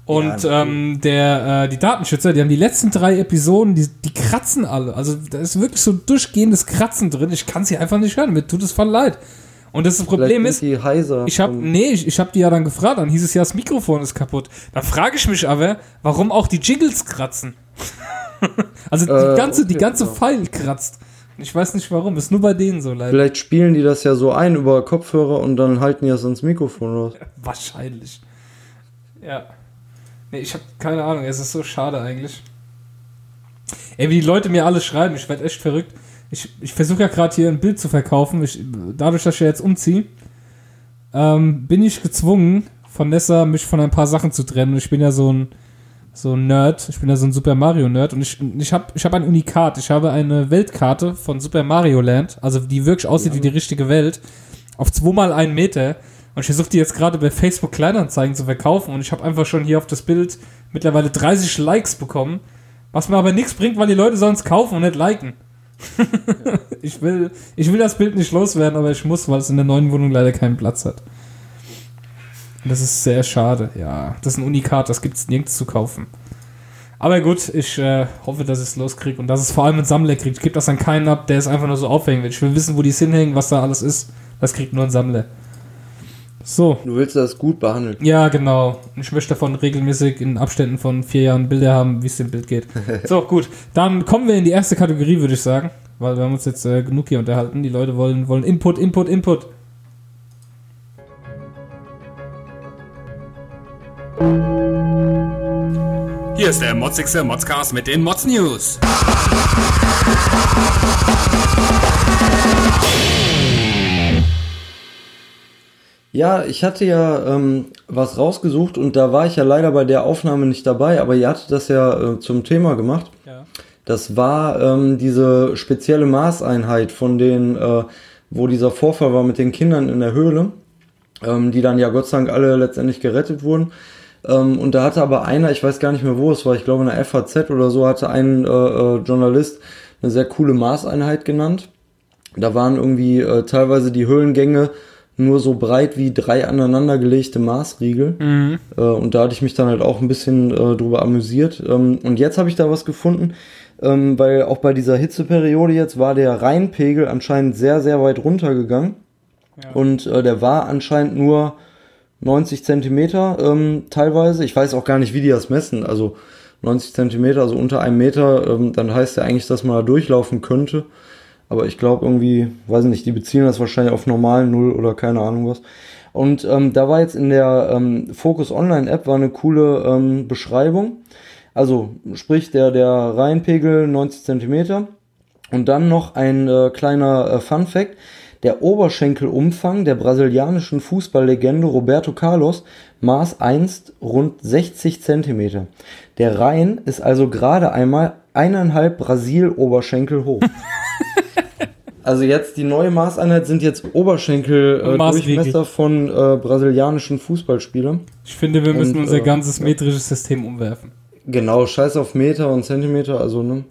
Und ja, ähm, der, äh, die Datenschützer, die haben die letzten drei Episoden, die, die kratzen alle. Also da ist wirklich so durchgehendes Kratzen drin. Ich kann sie einfach nicht hören. Mir tut es voll leid. Und das, das Problem ist, ich habe nee, ich, ich habe die ja dann gefragt. Dann hieß es ja, das Mikrofon ist kaputt. Dann frage ich mich aber, warum auch die Jingles kratzen. Also die äh, ganze, okay, die ganze genau. File kratzt. Ich weiß nicht warum, ist nur bei denen so leider. Vielleicht spielen die das ja so ein über Kopfhörer und dann halten die das ans Mikrofon raus. Ja, wahrscheinlich. Ja. Nee, ich habe keine Ahnung, es ist so schade eigentlich. Ey, wie die Leute mir alle schreiben, ich werde echt verrückt. Ich, ich versuche ja gerade hier ein Bild zu verkaufen. Ich, dadurch, dass ich ja jetzt umziehe, ähm, bin ich gezwungen, von Nessa mich von ein paar Sachen zu trennen. Ich bin ja so ein, so ein Nerd, ich bin ja so ein Super Mario Nerd und ich, ich habe ich hab ein Unikat. Ich habe eine Weltkarte von Super Mario Land, also die wirklich aussieht ja. wie die richtige Welt, auf zweimal einen Meter. Und ich versuche die jetzt gerade bei Facebook Kleinanzeigen zu verkaufen und ich habe einfach schon hier auf das Bild mittlerweile dreißig Likes bekommen, was mir aber nichts bringt, weil die Leute sonst kaufen und nicht liken. Ja. ich, will, ich will das Bild nicht loswerden, aber ich muss, weil es in der neuen Wohnung leider keinen Platz hat. Und das ist sehr schade, ja. Das ist ein Unikat, das gibt es nirgends zu kaufen. Aber gut, ich äh, hoffe, dass ich es loskriege und dass es vor allem ein Sammler kriegt. Ich gebe das an keinen ab, der es einfach nur so aufhängen will. Ich will wissen, wo die es hinhängen, was da alles ist. Das kriegt nur ein Sammler. So. Du willst das gut behandeln. Ja, genau. Ich möchte davon regelmäßig in Abständen von vier Jahren Bilder haben, wie es dem Bild geht. So, gut. Dann kommen wir in die erste Kategorie, würde ich sagen. Weil wir haben uns jetzt äh, genug hier unterhalten. Die Leute wollen, wollen Input, Input, Input. Hier ist der motzigste Motzcast mit den Motz News. Ja, ich hatte ja ähm, was rausgesucht und da war ich ja leider bei der Aufnahme nicht dabei, aber ihr hattet das ja äh, zum Thema gemacht. Ja. Das war ähm, diese spezielle Maßeinheit von den, äh, wo dieser Vorfall war mit den Kindern in der Höhle, ähm, die dann ja Gott sei Dank alle letztendlich gerettet wurden. Ähm, und da hatte aber einer, ich weiß gar nicht mehr wo es war, ich glaube in der F A Z oder so, hatte ein äh, äh, Journalist eine sehr coole Maßeinheit genannt. Da waren irgendwie äh, teilweise die Höhlengänge nur so breit wie drei aneinandergelegte Maßriegel. Mhm. Äh, und da hatte ich mich dann halt auch ein bisschen äh, drüber amüsiert. Ähm, und jetzt habe ich da was gefunden, ähm, weil auch bei dieser Hitzeperiode jetzt war der Rheinpegel anscheinend sehr, sehr weit runtergegangen. Ja. Und äh, der war anscheinend nur neunzig Zentimeter ähm, teilweise. Ich weiß auch gar nicht, wie die das messen. Also neunzig Zentimeter, also unter einem Meter, ähm, dann heißt ja eigentlich, dass man da durchlaufen könnte. Aber ich glaube irgendwie, weiß nicht, die beziehen das wahrscheinlich auf normalen Null oder keine Ahnung was. Und ähm, da war jetzt in der ähm, Focus Online App war eine coole ähm, Beschreibung. Also sprich der, der Rheinpegel neunzig Zentimeter. Und dann noch ein äh, kleiner äh, Fun Fact. Der Oberschenkelumfang der brasilianischen Fußballlegende Roberto Carlos maß einst rund sechzig Zentimeter. Der Rhein ist also gerade einmal eineinhalb Brasil-Oberschenkel hoch. Also jetzt die neue Maßeinheit sind jetzt Oberschenkel-Durchmesser äh, von äh, brasilianischen Fußballspielern. Ich finde, wir müssen und, unser äh, ganzes metrisches System umwerfen. Genau, scheiß auf Meter und Zentimeter, also ne,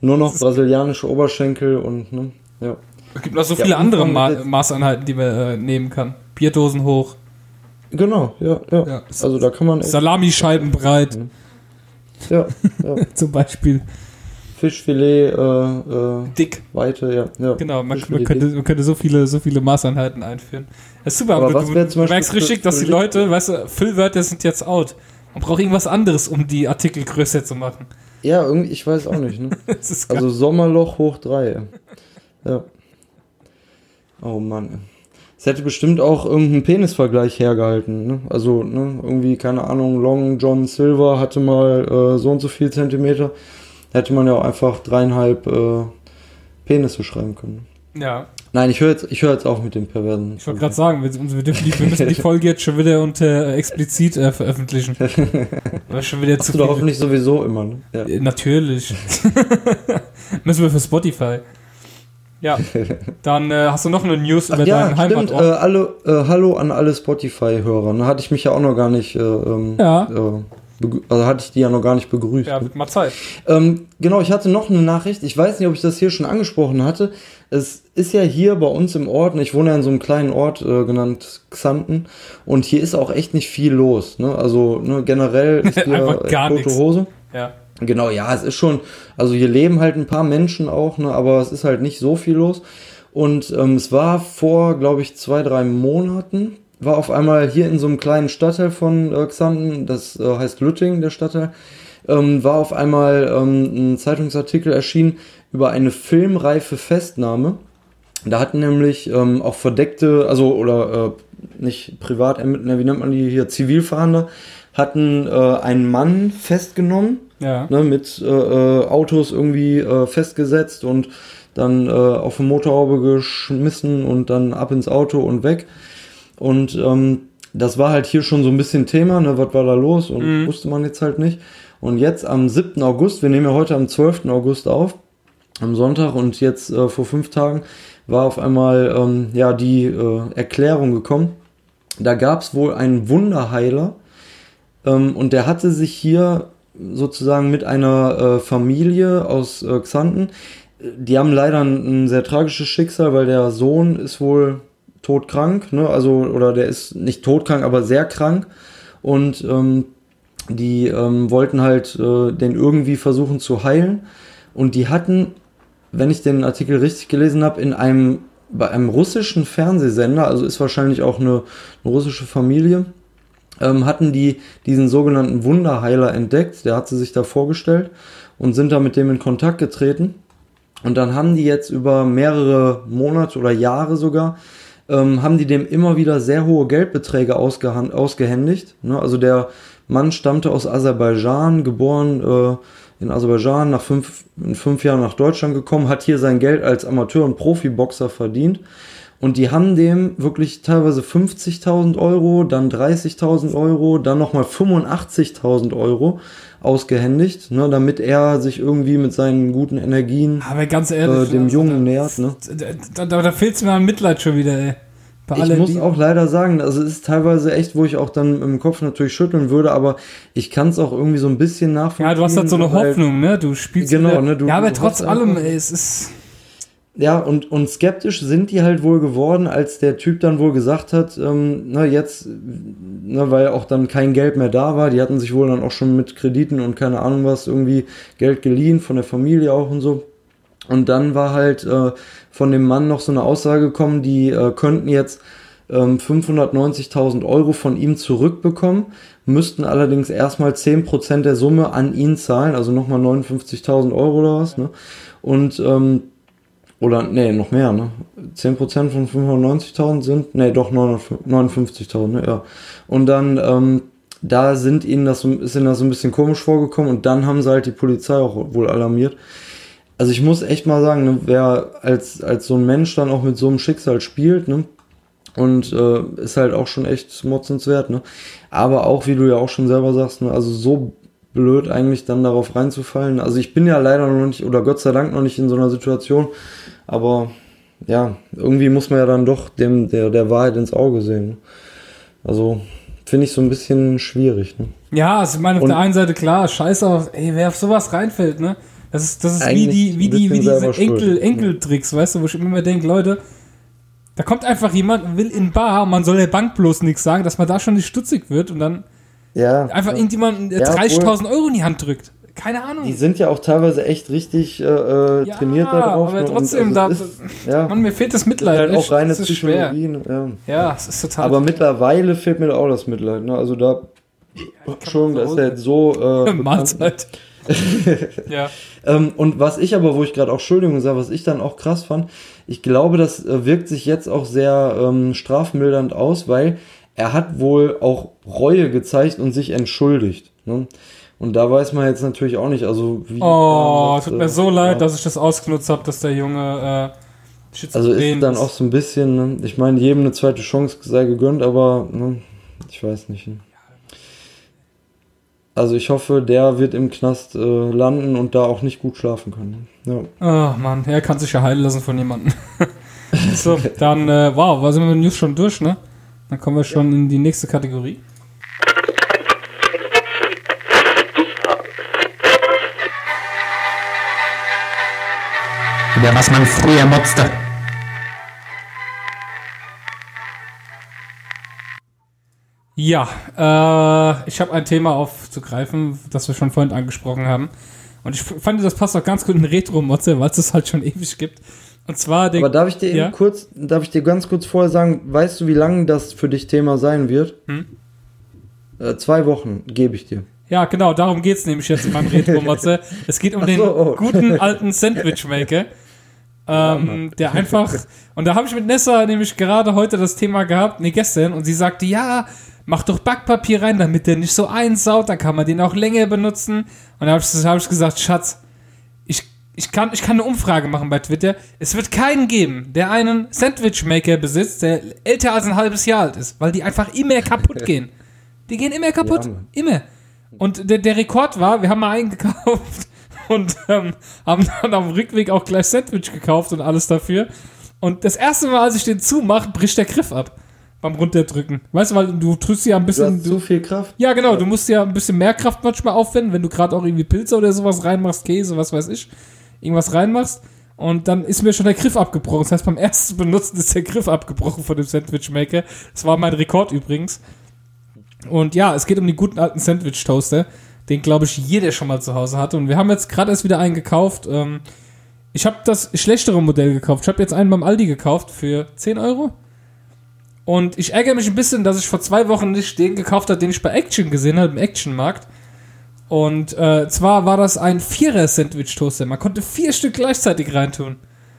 nur noch brasilianische Oberschenkel und ne, ja. Es gibt noch so viele ja, andere Ma- Maßeinheiten, die man äh, nehmen kann. Bierdosen hoch. Genau, ja, ja. ja also da kann man Salamischeiben breit. Ja, ja. Zum Beispiel. Fischfilet, äh, äh, dick. Weite, ja. ja. Genau, man, man, könnte, man könnte so viele, so viele Maßeinheiten einführen. Das ist super, aber du, du merkst richtig, dass die Leute, weißt du, Füllwörter sind jetzt out. Man braucht irgendwas anderes, um die Artikel größer zu machen. Ja, irgendwie, ich weiß auch nicht, ne? Also Sommerloch hoch drei. Ja. Oh Mann. Es hätte bestimmt auch irgendeinen Penisvergleich hergehalten, ne? Also, ne, irgendwie, keine Ahnung, Long John Silver hatte mal äh, so und so viel Zentimeter. Hätte man ja auch einfach dreieinhalb äh, Penisse schreiben können. Ja. Nein, ich höre jetzt, hör jetzt auf mit dem Perversen. Ich wollte gerade sagen, wir, wir, dürfen die, wir müssen die Folge jetzt schon wieder unter äh, explizit äh, veröffentlichen. Weil schon wieder zu viel. Hoffentlich sowieso immer, ne? Ja. Äh, natürlich. Müssen wir für Spotify. Ja. Dann äh, hast du noch eine News Ach, über ja, deinen Heimatort. Ja, stimmt. Äh, alle, äh, hallo an alle Spotify-Hörer. Da hatte ich mich ja auch noch gar nicht... Äh, ähm, ja. Äh, Also hatte ich die ja noch gar nicht begrüßt. Ja, wird mal Zeit. Ähm, genau, ich hatte noch eine Nachricht. Ich weiß nicht, ob ich das hier schon angesprochen hatte. Es ist ja hier bei uns im Ort, ich wohne ja in so einem kleinen Ort, äh, genannt Xanten. Und hier ist auch echt nicht viel los. Ne? Also ne, generell ist hier einfach gar tote nix. Hose. Ja. Genau, ja, es ist schon, also hier leben halt ein paar Menschen auch, ne, aber es ist halt nicht so viel los. Und ähm, es war vor, glaube ich, zwei, drei Monaten, war auf einmal hier in so einem kleinen Stadtteil von äh, Xanten, das äh, heißt Lütting, der Stadtteil, ähm, war auf einmal ähm, ein Zeitungsartikel erschienen über eine filmreife Festnahme. Da hatten nämlich ähm, auch verdeckte, also oder äh, nicht privat ermitteln, wie nennt man die hier, Zivilfahnder, hatten äh, einen Mann festgenommen, ja. ne, mit äh, Autos irgendwie äh, festgesetzt und dann äh, auf eine Motorhaube geschmissen und dann ab ins Auto und weg. Und ähm, das war halt hier schon so ein bisschen Thema, ne, was war da los und mhm. wusste man jetzt halt nicht. Und jetzt am siebten August, wir nehmen ja heute am zwölften August auf, am Sonntag und jetzt äh, vor fünf Tagen war auf einmal ähm, ja die äh, Erklärung gekommen. Da gab es wohl einen Wunderheiler ähm, und der hatte sich hier sozusagen mit einer äh, Familie aus äh, Xanten, die haben leider ein, ein sehr tragisches Schicksal, weil der Sohn ist wohl... todkrank, ne, also, oder der ist nicht todkrank, aber sehr krank und ähm, die ähm, wollten halt äh, den irgendwie versuchen zu heilen und die hatten, wenn ich den Artikel richtig gelesen habe, in einem, bei einem russischen Fernsehsender, also ist wahrscheinlich auch eine, eine russische Familie, ähm, hatten die diesen sogenannten Wunderheiler entdeckt, der hat sie sich da vorgestellt und sind da mit dem in Kontakt getreten und dann haben die jetzt über mehrere Monate oder Jahre sogar haben die dem immer wieder sehr hohe Geldbeträge ausgehan- ausgehändigt. Ne? Also der Mann stammte aus Aserbaidschan, geboren äh, in Aserbaidschan, nach fünf, in fünf Jahren nach Deutschland gekommen, hat hier sein Geld als Amateur- und Profiboxer verdient. Und die haben dem wirklich teilweise fünfzigtausend Euro, dann dreißigtausend Euro, dann nochmal fünfundachtzigtausend Euro ausgehändigt, ne, damit er sich irgendwie mit seinen guten Energien aber ganz ehrlich, äh, dem also Jungen da, nähert. Ne? Da, da, da fehlt es mir an Mitleid schon wieder, ey. Bei ich muss auch leider sagen, also es ist teilweise echt, wo ich auch dann im Kopf natürlich schütteln würde, aber ich kann es auch irgendwie so ein bisschen nachvollziehen. Ja, du hast halt so eine Hoffnung, ne? Du spielst genau, wieder, ne, du, ja, aber du trotz allem, ey, es ist... Ja, und, und skeptisch sind die halt wohl geworden, als der Typ dann wohl gesagt hat, ähm, na jetzt, na, weil auch dann kein Geld mehr da war, die hatten sich wohl dann auch schon mit Krediten und keine Ahnung was irgendwie Geld geliehen, von der Familie auch und so. Und dann war halt äh, von dem Mann noch so eine Aussage gekommen, die äh, könnten jetzt ähm, fünfhundertneunzigtausend Euro von ihm zurückbekommen, müssten allerdings erstmal zehn Prozent der Summe an ihn zahlen, also nochmal neunundfünfzigtausend Euro oder was, ne? Und, ähm, Oder, nee, noch mehr, ne? zehn Prozent von fünfhundertneunzigtausend sind, nee, doch neunundfünfzigtausend, ne? Ja. Und dann, ähm, da sind ihnen das, ist ihnen das so ein bisschen komisch vorgekommen und dann haben sie halt die Polizei auch wohl alarmiert. Also ich muss echt mal sagen, ne, wer als, als so ein Mensch dann auch mit so einem Schicksal spielt, ne? Und äh, ist halt auch schon echt motzenswert, ne? Aber auch, wie du ja auch schon selber sagst, ne? Also so blöd eigentlich dann darauf reinzufallen. Also ich bin ja leider noch nicht, oder Gott sei Dank noch nicht in so einer Situation, aber ja, irgendwie muss man ja dann doch dem, der, der Wahrheit ins Auge sehen. Also finde ich so ein bisschen schwierig. Ne? Ja, also ich meine, auf und der einen Seite klar, scheiße, aber ey, wer auf sowas reinfällt, ne? Das ist, das ist wie die, wie die, wie diese Enkel, Enkeltricks, weißt du, wo ich immer denke, Leute, da kommt einfach jemand und will in Bar, man soll der Bank bloß nichts sagen, dass man da schon nicht stutzig wird und dann ja, einfach ja. irgendjemand ja, dreißigtausend Euro in die Hand drückt. Keine Ahnung. Die sind ja auch teilweise echt richtig äh, ja, trainiert da drauf. Aber trotzdem, und, also, da, ist, ja, Mann, mir fehlt das Mitleid. Halt auch reine Psychologie. Ja, ja, es ist total. Aber schwer. Mittlerweile fehlt mir auch das Mitleid. Ne? Also da, ja, Entschuldigung, das ist ja jetzt so. Äh, Mahlzeit. ja. ähm, und was ich aber, wo ich gerade auch Entschuldigung sah, was ich dann auch krass fand, ich glaube, das äh, wirkt sich jetzt auch sehr ähm, strafmildernd aus, weil er hat wohl auch Reue gezeigt und sich entschuldigt. Ne? Und da weiß man jetzt natürlich auch nicht, also wie... Oh, das, tut mir äh, so leid, ja. dass ich das ausgenutzt habe, dass der Junge äh, schizophren ist. Also ist dann auch so ein bisschen, ne? Ich meine, jedem eine zweite Chance sei gegönnt, aber ne? Ich weiß nicht. Ne? Also ich hoffe, der wird im Knast äh, landen und da auch nicht gut schlafen können. Ja. Oh Mann, er kann sich ja heilen lassen von jemandem. So, dann, äh, wow, da sind wir mit den News schon durch, ne? Dann kommen wir schon ja. in die nächste Kategorie. Über was man früher motzte. Ja, äh, ich habe ein Thema aufzugreifen, das wir schon vorhin angesprochen haben. Und ich fand, das passt auch ganz gut in Retro-Motze, weil es das halt schon ewig gibt. Und zwar den, aber darf ich dir ja? eben kurz, darf ich dir ganz kurz vorher sagen, weißt du, wie lange das für dich Thema sein wird? Hm? Äh, zwei Wochen gebe ich dir. Ja, genau, darum geht's nämlich jetzt in meinem Retro-Motze. Es geht um so, den oh. guten alten Sandwich-Maker. Ähm, der einfach, und da habe ich mit Nessa nämlich gerade heute das Thema gehabt, nee, gestern, und sie sagte, ja, mach doch Backpapier rein, damit der nicht so einsaut, dann kann man den auch länger benutzen. Und da habe ich, hab ich gesagt, Schatz, ich, ich, kann, ich kann eine Umfrage machen bei Twitter, es wird keinen geben, der einen Sandwich-Maker besitzt, der älter als ein halbes Jahr alt ist, weil die einfach immer kaputt gehen. Die gehen immer kaputt, ja, immer. Und der, der Rekord war, wir haben mal einen gekauft und ähm, haben dann am Rückweg auch gleich Sandwich gekauft und alles dafür. Und das erste Mal, als ich den zumache, bricht der Griff ab beim Runterdrücken. Weißt du, weil du drückst ja ein bisschen... Du hast so viel Kraft. Ja, genau, du musst ja ein bisschen mehr Kraft manchmal aufwenden, wenn du gerade auch irgendwie Pilze oder sowas reinmachst, Käse, was weiß ich, irgendwas reinmachst. Und dann ist mir schon der Griff abgebrochen. Das heißt, beim ersten Benutzen ist der Griff abgebrochen von dem Sandwichmaker. Das war mein Rekord übrigens. Und ja, es geht um den guten alten Sandwich-Toaster, den, glaube ich, jeder schon mal zu Hause hatte. Und wir haben jetzt gerade erst wieder einen gekauft. Ähm, ich habe das schlechtere Modell gekauft. Ich habe jetzt einen beim Aldi gekauft für zehn Euro. Und ich ärgere mich ein bisschen, dass ich vor zwei Wochen nicht den gekauft habe, den ich bei Action gesehen habe, im Action-Markt. Und äh, zwar war das ein Vierer-Sandwich-Toaster. Man konnte vier Stück gleichzeitig reintun.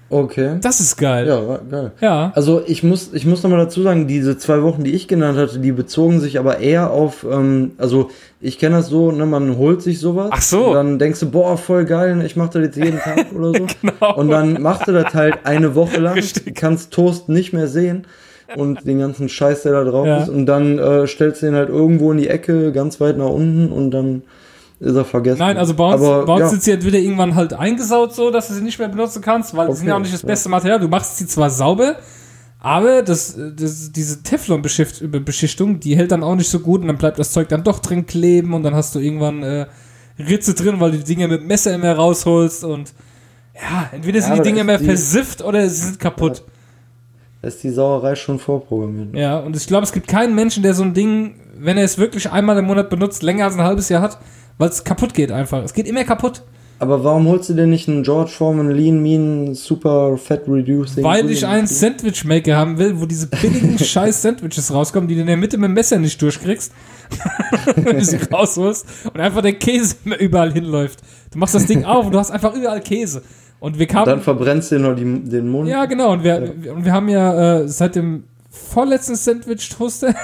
Okay. Das ist geil. Ja, geil. Ja. Also ich muss, ich muss nochmal dazu sagen, diese zwei Wochen, die ich genannt hatte, die bezogen sich aber eher auf, ähm, also ich kenne das so, ne, man holt sich sowas. Ach so. Und dann denkst du, boah, voll geil, ich mach das jetzt jeden Tag oder so. Genau. Und dann machst du das halt eine Woche lang, kannst Toast nicht mehr sehen und den ganzen Scheiß, der da drauf ja. ist. Und dann äh, stellst du den halt irgendwo in die Ecke, ganz weit nach unten und dann... Ist er vergessen. Nein, also bei uns, aber, bei uns ja. sind sie entweder irgendwann halt eingesaut, so dass du sie nicht mehr benutzen kannst, weil okay, sie sind ja auch nicht das beste ja. Material. Du machst sie zwar sauber, aber das, das, diese Teflon-Beschichtung, die hält dann auch nicht so gut und dann bleibt das Zeug dann doch drin kleben und dann hast du irgendwann äh, Ritze drin, weil du die Dinger mit Messer immer rausholst und ja, entweder sind ja, die Dinger immer die, versifft oder sie sind kaputt. Da ist die Sauerei schon vorprogrammiert. Ne? Ja, und ich glaube, es gibt keinen Menschen, der so ein Ding, wenn er es wirklich einmal im Monat benutzt, länger als ein halbes Jahr hat, weil es kaputt geht einfach. Es geht immer kaputt. Aber warum holst du denn nicht einen George Foreman Lean Mean Super Fat Reducing? Weil ich einen Sandwich-Maker haben will, wo diese billigen scheiß Sandwiches rauskommen, die du in der Mitte mit dem Messer nicht durchkriegst, wenn du sie rausholst und einfach der Käse überall hinläuft. Du machst das Ding auf und du hast einfach überall Käse. Und wir kamen, und dann verbrennst du noch die, den Mund. Ja, genau. Und wir, ja. Und wir haben ja äh, seit dem vorletzten Sandwich-Toaster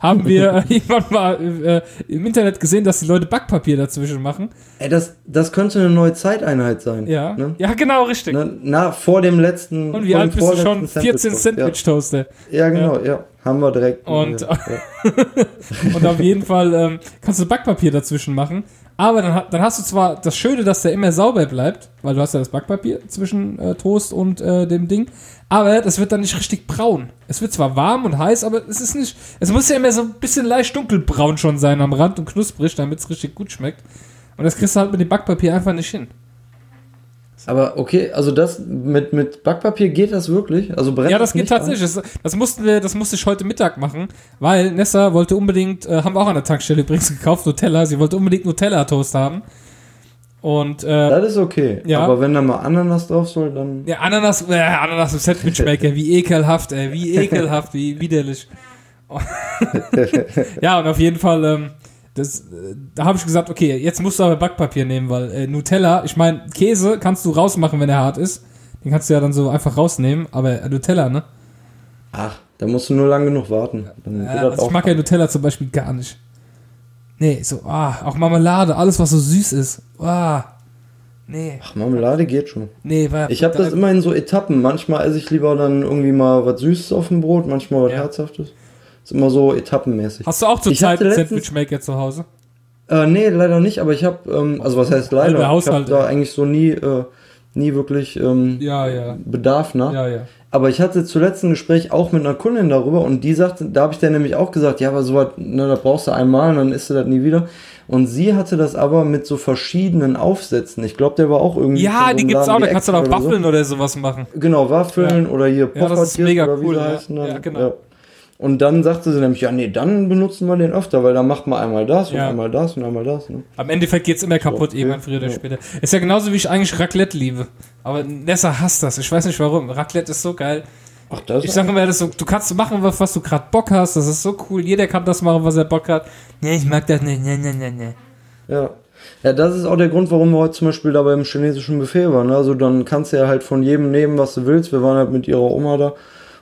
haben wir irgendwann mal äh, im Internet gesehen, dass die Leute Backpapier dazwischen machen. Ey, das, das könnte eine neue Zeiteinheit sein. Ja, ne? Ja, genau, richtig. Na, na, vor dem letzten... Und wie alt bist du schon? vierzehn Sandwich-Toaster. Ja. Ja, genau, ja. ja. Haben wir direkt. Und, ja. Und auf jeden Fall ähm, kannst du Backpapier dazwischen machen. Aber dann, dann hast du zwar das Schöne, dass der immer sauber bleibt, weil du hast ja das Backpapier zwischen äh, Toast und äh, dem Ding, aber das wird dann nicht richtig braun. Es wird zwar warm und heiß, aber es ist nicht, es muss ja immer so ein bisschen leicht dunkelbraun schon sein am Rand und knusprig, damit es richtig gut schmeckt. Und das kriegst du halt mit dem Backpapier einfach nicht hin. Aber okay, also das mit, mit Backpapier geht das wirklich? Also brennt ja, das, das geht tatsächlich. Das, das mussten wir, das musste ich heute Mittag machen, weil Nessa wollte unbedingt, äh, haben wir auch an der Tankstelle übrigens gekauft, Nutella. Sie wollte unbedingt Nutella-Toast haben. Und, äh, das ist okay, ja. Aber wenn da mal Ananas drauf soll, dann... Ja, Ananas, äh, Ananas im Sandwich-Maker, wie ekelhaft, ey, wie ekelhaft, wie widerlich. Ja, und auf jeden Fall... Ähm, Das, da habe ich gesagt, okay, jetzt musst du aber Backpapier nehmen, weil äh, Nutella, ich meine, Käse kannst du rausmachen, wenn er hart ist. Den kannst du ja dann so einfach rausnehmen, aber äh, Nutella, ne? Ach, da musst du nur lang genug warten. Dann äh, also ich mag ja Nutella zum Beispiel gar nicht. Nee, so, ah, auch Marmelade, alles, was so süß ist. Ah, nee. Ach, Marmelade geht schon. Nee, weil ich habe da das immer in so Etappen. Manchmal esse ich lieber dann irgendwie mal was Süßes auf dem Brot, manchmal was ja. Herzhaftes. Ist immer so etappenmäßig. Hast du auch zurzeit einen Sandwichmaker zu Hause? Äh, nee, leider nicht, aber ich habe, ähm, also was heißt leider? Also ich habe da eigentlich so nie, äh, nie wirklich ähm, ja, ja. Bedarf nach. Ja, ja. Aber ich hatte zuletzt ein Gespräch auch mit einer Kundin darüber und die sagte, da habe ich dann nämlich auch gesagt, ja, aber so was, ne, das brauchst du einmal und dann isst du das nie wieder. Und sie hatte das aber mit so verschiedenen Aufsätzen. Ich glaube, der war auch irgendwie... Ja, so die gibt's Laden, auch, da kannst du doch Waffeln oder, so. oder sowas machen. Genau, Waffeln ja. oder hier Poffertjes ja, das ist mega oder wie cool, heißt, ja. ja, genau. Ja. Und dann sagte sie nämlich, ja nee, dann benutzen wir den öfter, weil dann macht man einmal das und ja. einmal das und einmal das. Ne? Am Endeffekt geht's immer kaputt, so, okay. irgendwann früher oder ja. später. Ist ja genauso, wie ich eigentlich Raclette liebe. Aber Nessa hasst das, ich weiß nicht warum. Raclette ist so geil. Ach, das ich sage immer, das so, du kannst machen, was du gerade Bock hast, das ist so cool. Jeder kann das machen, was er Bock hat. Nee, ich mag das nicht, nee, nee, nee, nee. Ja. Ja, das ist auch der Grund, warum wir heute zum Beispiel da beim chinesischen Buffet waren. Ne? Also dann kannst du ja halt von jedem nehmen, was du willst. Wir waren halt mit ihrer Oma da.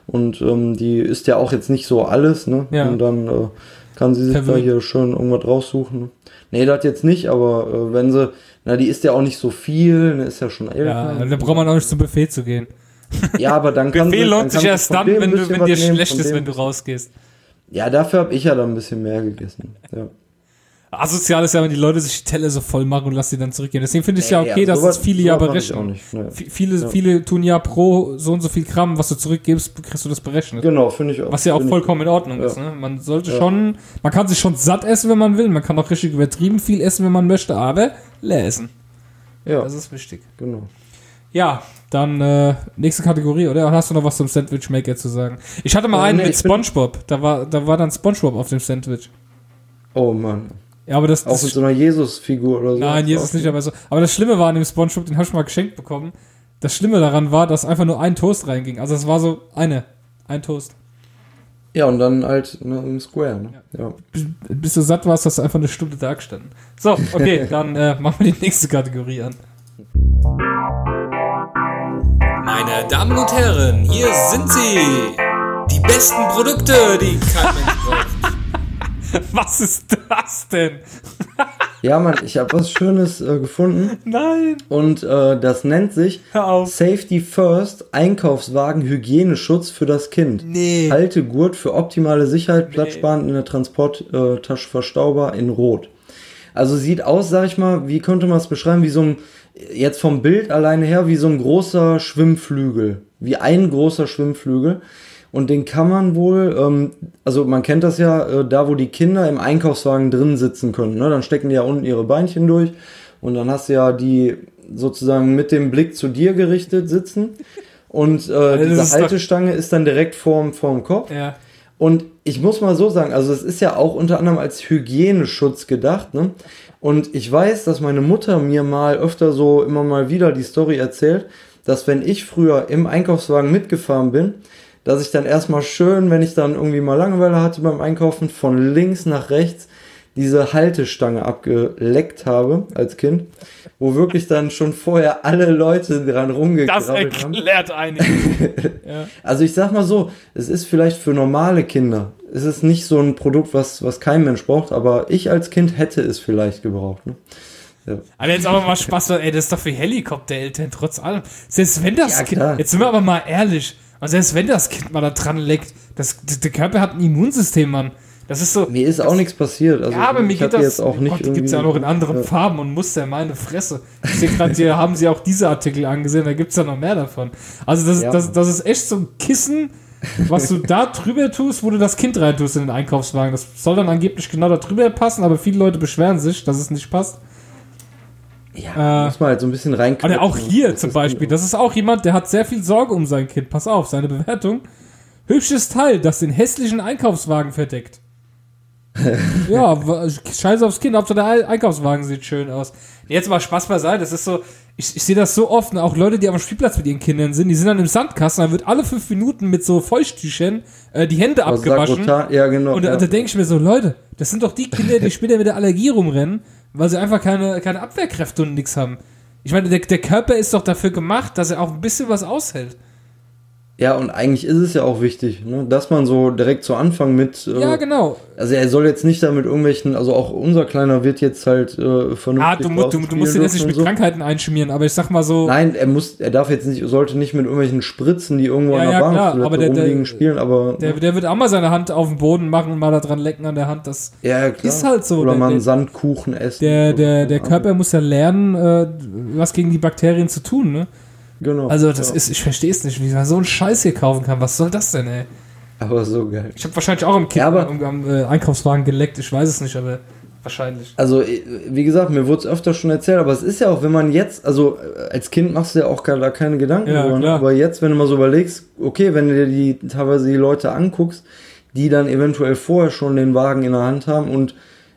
Und ähm, die isst ja auch jetzt nicht so alles, ne? Ja. Und dann äh, kann sie sich Perfekt. da hier schön irgendwas raussuchen. Nee, das jetzt nicht, aber äh, wenn sie, na, die isst ja auch nicht so viel, ne, ist ja schon älter. Ja, dann braucht man auch nicht zum Buffet zu gehen. Ja, aber dann kann Buffet lohnt sich erst dann, wenn du, wenn dir schlecht ist, wenn du rausgehst. Ja, dafür habe ich ja dann ein bisschen mehr gegessen, ja. Asozial ist ja, wenn die Leute sich die Teller so voll machen und lassen sie dann zurückgehen. Deswegen finde ich es ja okay, ja, so dass es viele so ja berechnen. Naja. Viele, ja. viele tun ja pro so und so viel Gramm, was du zurückgibst, kriegst du das berechnet. Genau, finde ich auch. Was ja auch vollkommen in Ordnung ja. ist. Ne? Man sollte ja. schon, man kann sich schon satt essen, wenn man will. Man kann auch richtig übertrieben viel essen, wenn man möchte, aber leer essen. Ja. Das ist wichtig. Genau. Ja, dann äh, nächste Kategorie, oder? Hast du noch was zum Sandwichmaker zu sagen? Ich hatte mal oh, einen nee, mit SpongeBob. Da war, da war dann SpongeBob auf dem Sandwich. Oh Mann. Ja, aber das, auch das mit so einer Jesus-Figur oder so. Nein, Jesus nicht, aber so. Aber das Schlimme war an dem SpongeBob, den habe ich mal geschenkt bekommen. Das Schlimme daran war, dass einfach nur ein Toast reinging. Also es war so eine, ein Toast. Ja, und dann halt im Square. Ne? Ja. Ja. Bis du satt warst, hast du einfach eine Stunde da gestanden. So, okay, dann äh, machen wir die nächste Kategorie an. Meine Damen und Herren, hier sind sie. Die besten Produkte, die kein Mensch braucht. Was ist das denn? Ja, Mann, ich habe was Schönes äh, gefunden. Nein. Und äh, das nennt sich Safety First Einkaufswagen Hygieneschutz für das Kind. Nee. Halte Gurt für optimale Sicherheit, nee. Platzsparend in der Transporttasche äh, verstaubar in Rot. Also sieht aus, sag ich mal, wie könnte man es beschreiben, wie so ein, jetzt vom Bild alleine her, wie so ein großer Schwimmflügel. Wie ein großer Schwimmflügel. Und den kann man wohl, ähm, also man kennt das ja, äh, da wo die Kinder im Einkaufswagen drin sitzen können, ne? Dann stecken die ja unten ihre Beinchen durch und dann hast du ja die sozusagen mit dem Blick zu dir gerichtet sitzen und äh, diese ist Haltestange doch... ist dann direkt vorm, vorm Kopf. Ja. Und ich muss mal so sagen, also es ist ja auch unter anderem als Hygieneschutz gedacht, ne? Und ich weiß, dass meine Mutter mir mal öfter so immer mal wieder die Story erzählt, dass wenn ich früher im Einkaufswagen mitgefahren bin, dass ich dann erstmal schön, wenn ich dann irgendwie mal Langeweile hatte beim Einkaufen, von links nach rechts diese Haltestange abgeleckt habe als Kind, wo wirklich dann schon vorher alle Leute dran rumgekrabbelt haben. Das erklärt einiges. Ja. Also ich sag mal so, es ist vielleicht für normale Kinder, es ist nicht so ein Produkt, was, was kein Mensch braucht, aber ich als Kind hätte es vielleicht gebraucht, ne? Ja. Aber jetzt aber mal Spaß, ey, das ist doch für Helikoptereltern trotz allem. Selbst wenn das ja, Kind, jetzt sind wir aber mal ehrlich, und selbst wenn das Kind mal da dran leckt, das, der Körper hat ein Immunsystem, Mann. Das ist so, mir ist das, auch nichts passiert. Also ja, aber mir geht das jetzt auch nicht. Gott, die gibt es ja noch in anderen ja. Farben und Muster, meine Fresse. Ich sehe gerade, hier haben sie auch diese Artikel angesehen, da gibt es ja noch mehr davon. Also das, ja. das, das ist echt so ein Kissen, was du da drüber tust, wo du das Kind rein tust in den Einkaufswagen. Das soll dann angeblich genau da drüber passen, aber viele Leute beschweren sich, dass es nicht passt. Ja, äh, muss man halt so ein bisschen reingucken. Auch hier zum Beispiel, das ist auch jemand, der hat sehr viel Sorge um sein Kind. Pass auf, seine Bewertung. Hübsches Teil, das den hässlichen Einkaufswagen verdeckt. Ja, scheiße aufs Kind, Hauptsache der Einkaufswagen sieht schön aus. Jetzt mal Spaß beiseite, das ist so, ich, ich sehe das so oft, auch Leute, die am Spielplatz mit ihren Kindern sind, die sind dann im Sandkasten, dann wird alle fünf Minuten mit so Feuchttüchern äh, die Hände also abgewaschen. Ja, genau, und ja. da, da denke ich mir so, Leute, das sind doch die Kinder, die später mit der Allergie rumrennen, weil sie einfach keine, keine Abwehrkräfte und nichts haben. Ich meine, der, der Körper ist doch dafür gemacht, dass er auch ein bisschen was aushält. Ja, und eigentlich ist es ja auch wichtig, ne, dass man so direkt zu Anfang mit... Äh, ja, genau. Also er soll jetzt nicht damit irgendwelchen... Also auch unser Kleiner wird jetzt halt äh, vernünftig... Ah, du, du, du musst ihn jetzt nicht mit so. Krankheiten einschmieren, aber ich sag mal so... Nein, er muss, er darf jetzt nicht, sollte nicht mit irgendwelchen Spritzen, die irgendwo an ja, der ja, Bahnhoftoilette rumliegen, der, spielen, aber... Der, der wird auch mal seine Hand auf den Boden machen und mal da dran lecken an der Hand, das ja, klar. ist halt so. Oder der, mal einen der, Sandkuchen essen. Der, der, der Körper muss ja lernen, äh, was gegen die Bakterien zu tun, ne? Genau, also das ja. ist, ich verstehe es nicht, wie man so einen Scheiß hier kaufen kann. Was soll das denn, ey? Aber so geil. Ich habe wahrscheinlich auch im Kind ja, am, am äh, Einkaufswagen geleckt, ich weiß es nicht, aber wahrscheinlich. Also wie gesagt, mir wurde es öfter schon erzählt, aber es ist ja auch, wenn man jetzt, also als Kind machst du ja auch gar, da keine Gedanken ja, drüber, klar. aber jetzt, wenn du mal so überlegst, okay, wenn du dir die, teilweise die Leute anguckst, die dann eventuell vorher schon den Wagen in der Hand haben und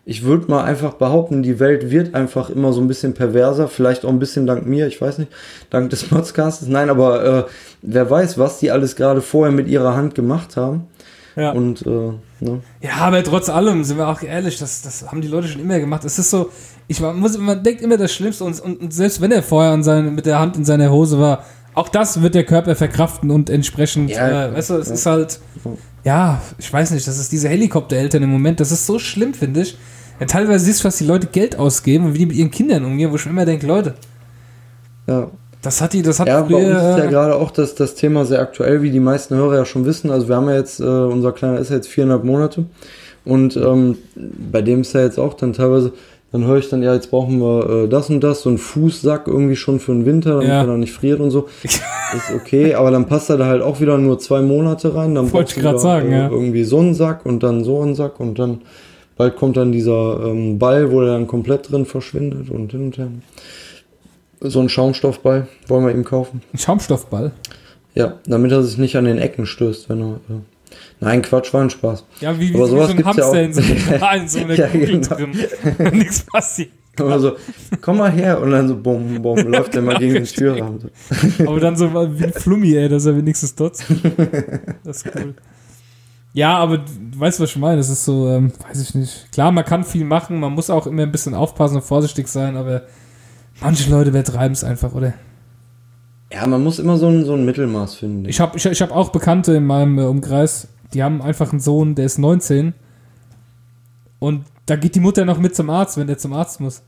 ich würde mal einfach behaupten, die Welt wird einfach immer so ein bisschen perverser, vielleicht auch ein bisschen dank mir, ich weiß nicht, dank des Motzcasts, nein, aber äh, wer weiß, was die alles gerade vorher mit ihrer Hand gemacht haben. Ja. Und, äh, ne? ja, aber trotz allem, sind wir auch ehrlich, das, das haben die Leute schon immer gemacht. Es ist so, ich muss, man denkt immer das Schlimmste und, und, und selbst wenn er vorher an seinen, mit der Hand in seiner Hose war, auch das wird der Körper verkraften und entsprechend, ja, äh, weißt du, es ja. ist halt, ja, ich weiß nicht, das ist diese Helikoptereltern im Moment, das ist so schlimm, finde ich. Ja, teilweise siehst du, was die Leute Geld ausgeben und wie die mit ihren Kindern umgehen, wo ich mir immer denke, Leute, ja. das hat die, das hat ja, früher... Ja, bei uns ist ja gerade auch das, das Thema sehr aktuell, wie die meisten Hörer ja schon wissen, also wir haben ja jetzt, äh, unser Kleiner ist ja jetzt viereinhalb Monate und ähm, bei dem ist ja jetzt auch dann teilweise, dann höre ich dann, ja, jetzt brauchen wir äh, das und das, so einen Fußsack irgendwie schon für den Winter, damit ja. er dann nicht friert und so, ist okay, aber dann passt er da halt auch wieder nur zwei Monate rein, dann brauchst du wieder, sagen, äh, ja. irgendwie so einen Sack und dann so einen Sack und dann... Bald kommt dann dieser ähm, Ball, wo der dann komplett drin verschwindet und hin und her. So ein Schaumstoffball wollen wir ihm kaufen. Ein Schaumstoffball? Ja, damit er sich nicht an den Ecken stößt, wenn er... Äh Nein, Quatsch, war ein Spaß. Ja, wie, aber wie sowas so ein gibt's Hamster ja in so einem so ja, Kugel genau. drin. Nichts passiert. Aber so, komm mal her und dann so bumm, bumm, läuft der mal gegen den Türrahmen. Aber dann so wie ein Flummi, ey, dass er wenigstens trotz. Das ist cool. Ja, aber du weißt, was ich meine, das ist so, ähm, weiß ich nicht. Klar, man kann viel machen, man muss auch immer ein bisschen aufpassen und vorsichtig sein, aber manche Leute übertreiben es einfach, oder? Ja, man muss immer so ein, so ein Mittelmaß finden. Ich habe ich, ich hab auch Bekannte in meinem äh, Umkreis, die haben einfach einen Sohn, der ist neunzehn und da geht die Mutter noch mit zum Arzt, wenn der zum Arzt muss.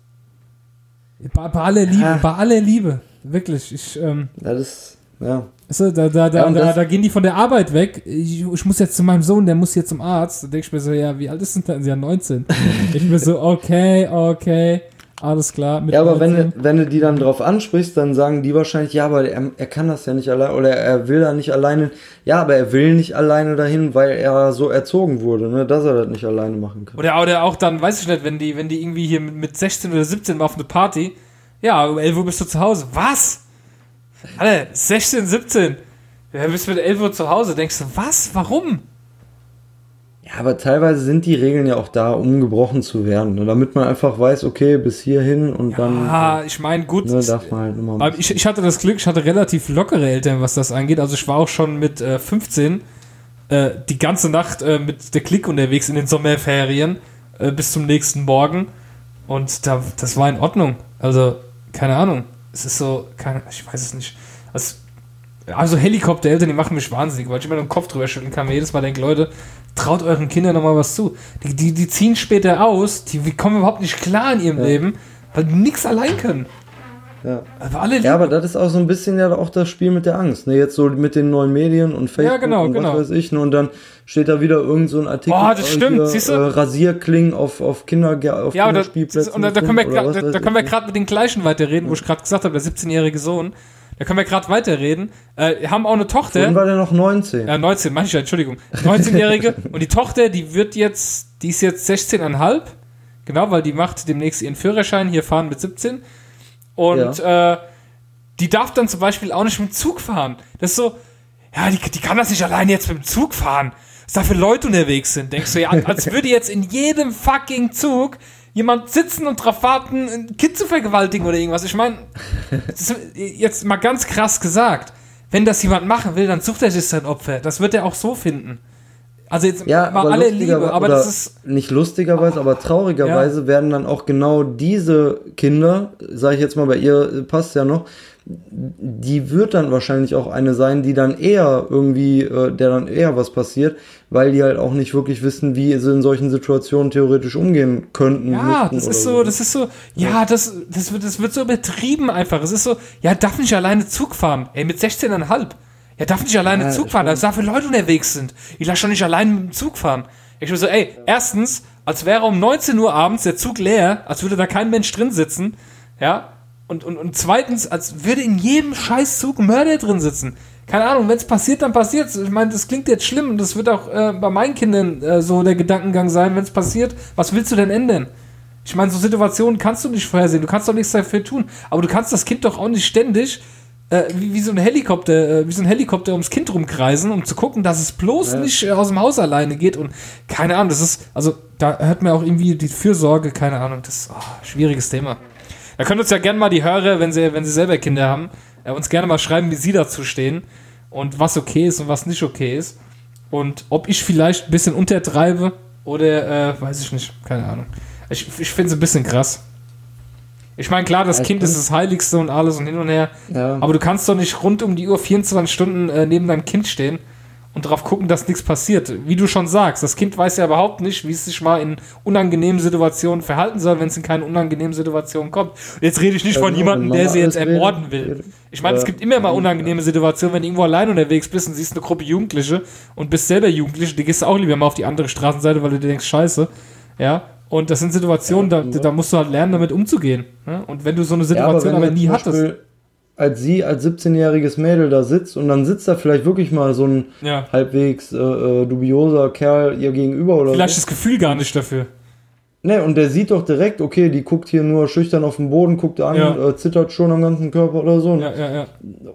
Bei, bei aller Liebe, ah. bei aller Liebe, wirklich. Ich, ähm, ja, das, ja. So, da, da, da, ja, da, da gehen die von der Arbeit weg. Ich, ich muss jetzt zu meinem Sohn, der muss hier zum Arzt. Da denke ich mir so, ja, wie alt ist denn der? Ja, neunzehn. Ich mir so, okay, okay, alles klar. Mit ja, aber wenn, wenn du die dann drauf ansprichst, dann sagen die wahrscheinlich, ja, aber er, er kann das ja nicht alleine oder er will da nicht alleine. Ja, aber er will nicht alleine dahin, weil er so erzogen wurde, ne, dass er das nicht alleine machen kann. Oder, oder auch dann, weiß ich nicht, wenn die, wenn die irgendwie hier mit, mit sechzehn oder siebzehn mal auf eine Party, ja, um elf Uhr bist du zu Hause. Was? Alter, sechzehn, siebzehn. Ja, bist mit elf Uhr zu Hause. Denkst du, was? Warum? Ja, aber teilweise sind die Regeln ja auch da, um gebrochen zu werden. Ne? Damit man einfach weiß, okay, bis hierhin und ja, dann... Ja, ich meine, gut. Ne, darf man halt immer ich, ich hatte das Glück, ich hatte relativ lockere Eltern, was das angeht. Also ich war auch schon mit äh, fünfzehn äh, die ganze Nacht äh, mit der Clique unterwegs in den Sommerferien äh, bis zum nächsten Morgen. Und da, das war in Ordnung. Also, keine Ahnung. Es ist so, keine, ich weiß es nicht. Also, also Helikoptereltern, die machen mich wahnsinnig, weil ich immer den Kopf drüber schütteln kann. Mir jedes Mal denke, Leute, traut euren Kindern nochmal was zu. Die, die, die ziehen später aus, die, die kommen überhaupt nicht klar in ihrem ja. Leben, weil die nichts allein können. Ja. Aber alle ja, aber das ist auch so ein bisschen ja auch das Spiel mit der Angst. Ne? Jetzt so mit den neuen Medien und Facebook ja, genau, und was genau. weiß ich. Ne? Und dann steht da wieder irgend so ein Artikel oh, das stimmt. Hier, Siehst du? Äh, Rasierklingen auf, auf, Kinder, auf ja, Kinderspielplätzen. Und da, da können wir gerade mit den gleichen weiterreden, ja. wo ich gerade gesagt habe, der siebzehnjährige Sohn. Da können wir gerade weiterreden. Äh, haben auch eine Tochter. Dann war der noch neunzehn. Ja, neunzehn, manche, Entschuldigung. neunzehnjährige. Und die Tochter, die wird jetzt, die ist jetzt sechzehneinhalb. Genau, weil die macht demnächst ihren Führerschein. Hier fahren mit siebzehn. Und ja. äh, die darf dann zum Beispiel auch nicht mit dem Zug fahren. Das ist so, ja, die, die kann das nicht alleine jetzt mit dem Zug fahren. Was da für Leute unterwegs sind. Denkst du, ja, als würde jetzt in jedem fucking Zug jemand sitzen und drauf warten, ein Kind zu vergewaltigen oder irgendwas. Ich meine, jetzt mal ganz krass gesagt, wenn das jemand machen will, dann sucht er sich sein Opfer. Das wird er auch so finden. Also jetzt ja, mal alle Liebe, aber das ist... Nicht lustigerweise, aber traurigerweise ja. werden dann auch genau diese Kinder, sage ich jetzt mal, bei ihr passt ja noch, die wird dann wahrscheinlich auch eine sein, die dann eher irgendwie, äh, der dann eher was passiert, weil die halt auch nicht wirklich wissen, wie sie in solchen Situationen theoretisch umgehen könnten. Ja, das ist so, so, das ist so, ja, das, das, wird, das wird so übertrieben einfach. Es ist so, ja, darf nicht alleine Zug fahren, ey, mit sechzehneinhalb. Ja, darf nicht alleine ja, Zug fahren, da dafür Leute unterwegs sind. Ich lasse schon nicht alleine mit dem Zug fahren. Ich bin so, ey, erstens, als wäre um neunzehn Uhr abends der Zug leer, als würde da kein Mensch drin sitzen, ja, und, und, und zweitens, als würde in jedem Scheißzug ein Mörder drin sitzen. Keine Ahnung, wenn es passiert, dann passiert's. Ich meine, das klingt jetzt schlimm und das wird auch äh, bei meinen Kindern äh, so der Gedankengang sein, wenn es passiert, was willst du denn ändern? Ich meine, so Situationen kannst du nicht vorhersehen, du kannst doch nichts dafür tun, aber du kannst das Kind doch auch nicht ständig Äh, wie, wie so ein Helikopter, äh, wie so ein Helikopter ums Kind rumkreisen, um zu gucken, dass es bloß ja. nicht äh, aus dem Haus alleine geht und keine Ahnung, das ist, also da hört mir auch irgendwie die Fürsorge, keine Ahnung, das ist oh, schwieriges Thema. Da können uns ja gerne mal die Hörer, wenn sie, wenn sie selber Kinder haben, äh, uns gerne mal schreiben, wie sie dazu stehen und was okay ist und was nicht okay ist und ob ich vielleicht ein bisschen untertreibe oder, äh, weiß ich nicht, keine Ahnung. Ich, ich finde es ein bisschen krass. Ich meine, klar, das Kind ist das Heiligste und alles und hin und her, ja. aber du kannst doch nicht rund um die Uhr vierundzwanzig Stunden äh, neben deinem Kind stehen und darauf gucken, dass nichts passiert. Wie du schon sagst, das Kind weiß ja überhaupt nicht, wie es sich mal in unangenehmen Situationen verhalten soll, wenn es in keine unangenehmen Situationen kommt. Und jetzt rede ich nicht ja, von jemandem, der sie jetzt ermorden will. Ich meine, ja. es gibt immer mal unangenehme Situationen, wenn du irgendwo allein unterwegs bist und siehst eine Gruppe Jugendliche und bist selber Jugendliche, die gehst du auch lieber mal auf die andere Straßenseite, weil du dir denkst, scheiße, ja, und das sind Situationen, da, da musst du halt lernen, damit umzugehen. Und wenn du so eine Situation ja, aber, aber nie hattest. Als sie als siebzehnjähriges Mädel da sitzt und dann sitzt da vielleicht wirklich mal so ein ja. halbwegs äh, dubioser Kerl ihr gegenüber oder vielleicht so. Das Gefühl gar nicht dafür. Ne, und der sieht doch direkt, okay, die guckt hier nur schüchtern auf den Boden, guckt an, ja. äh, zittert schon am ganzen Körper oder so. Ne? Ja, ja, ja.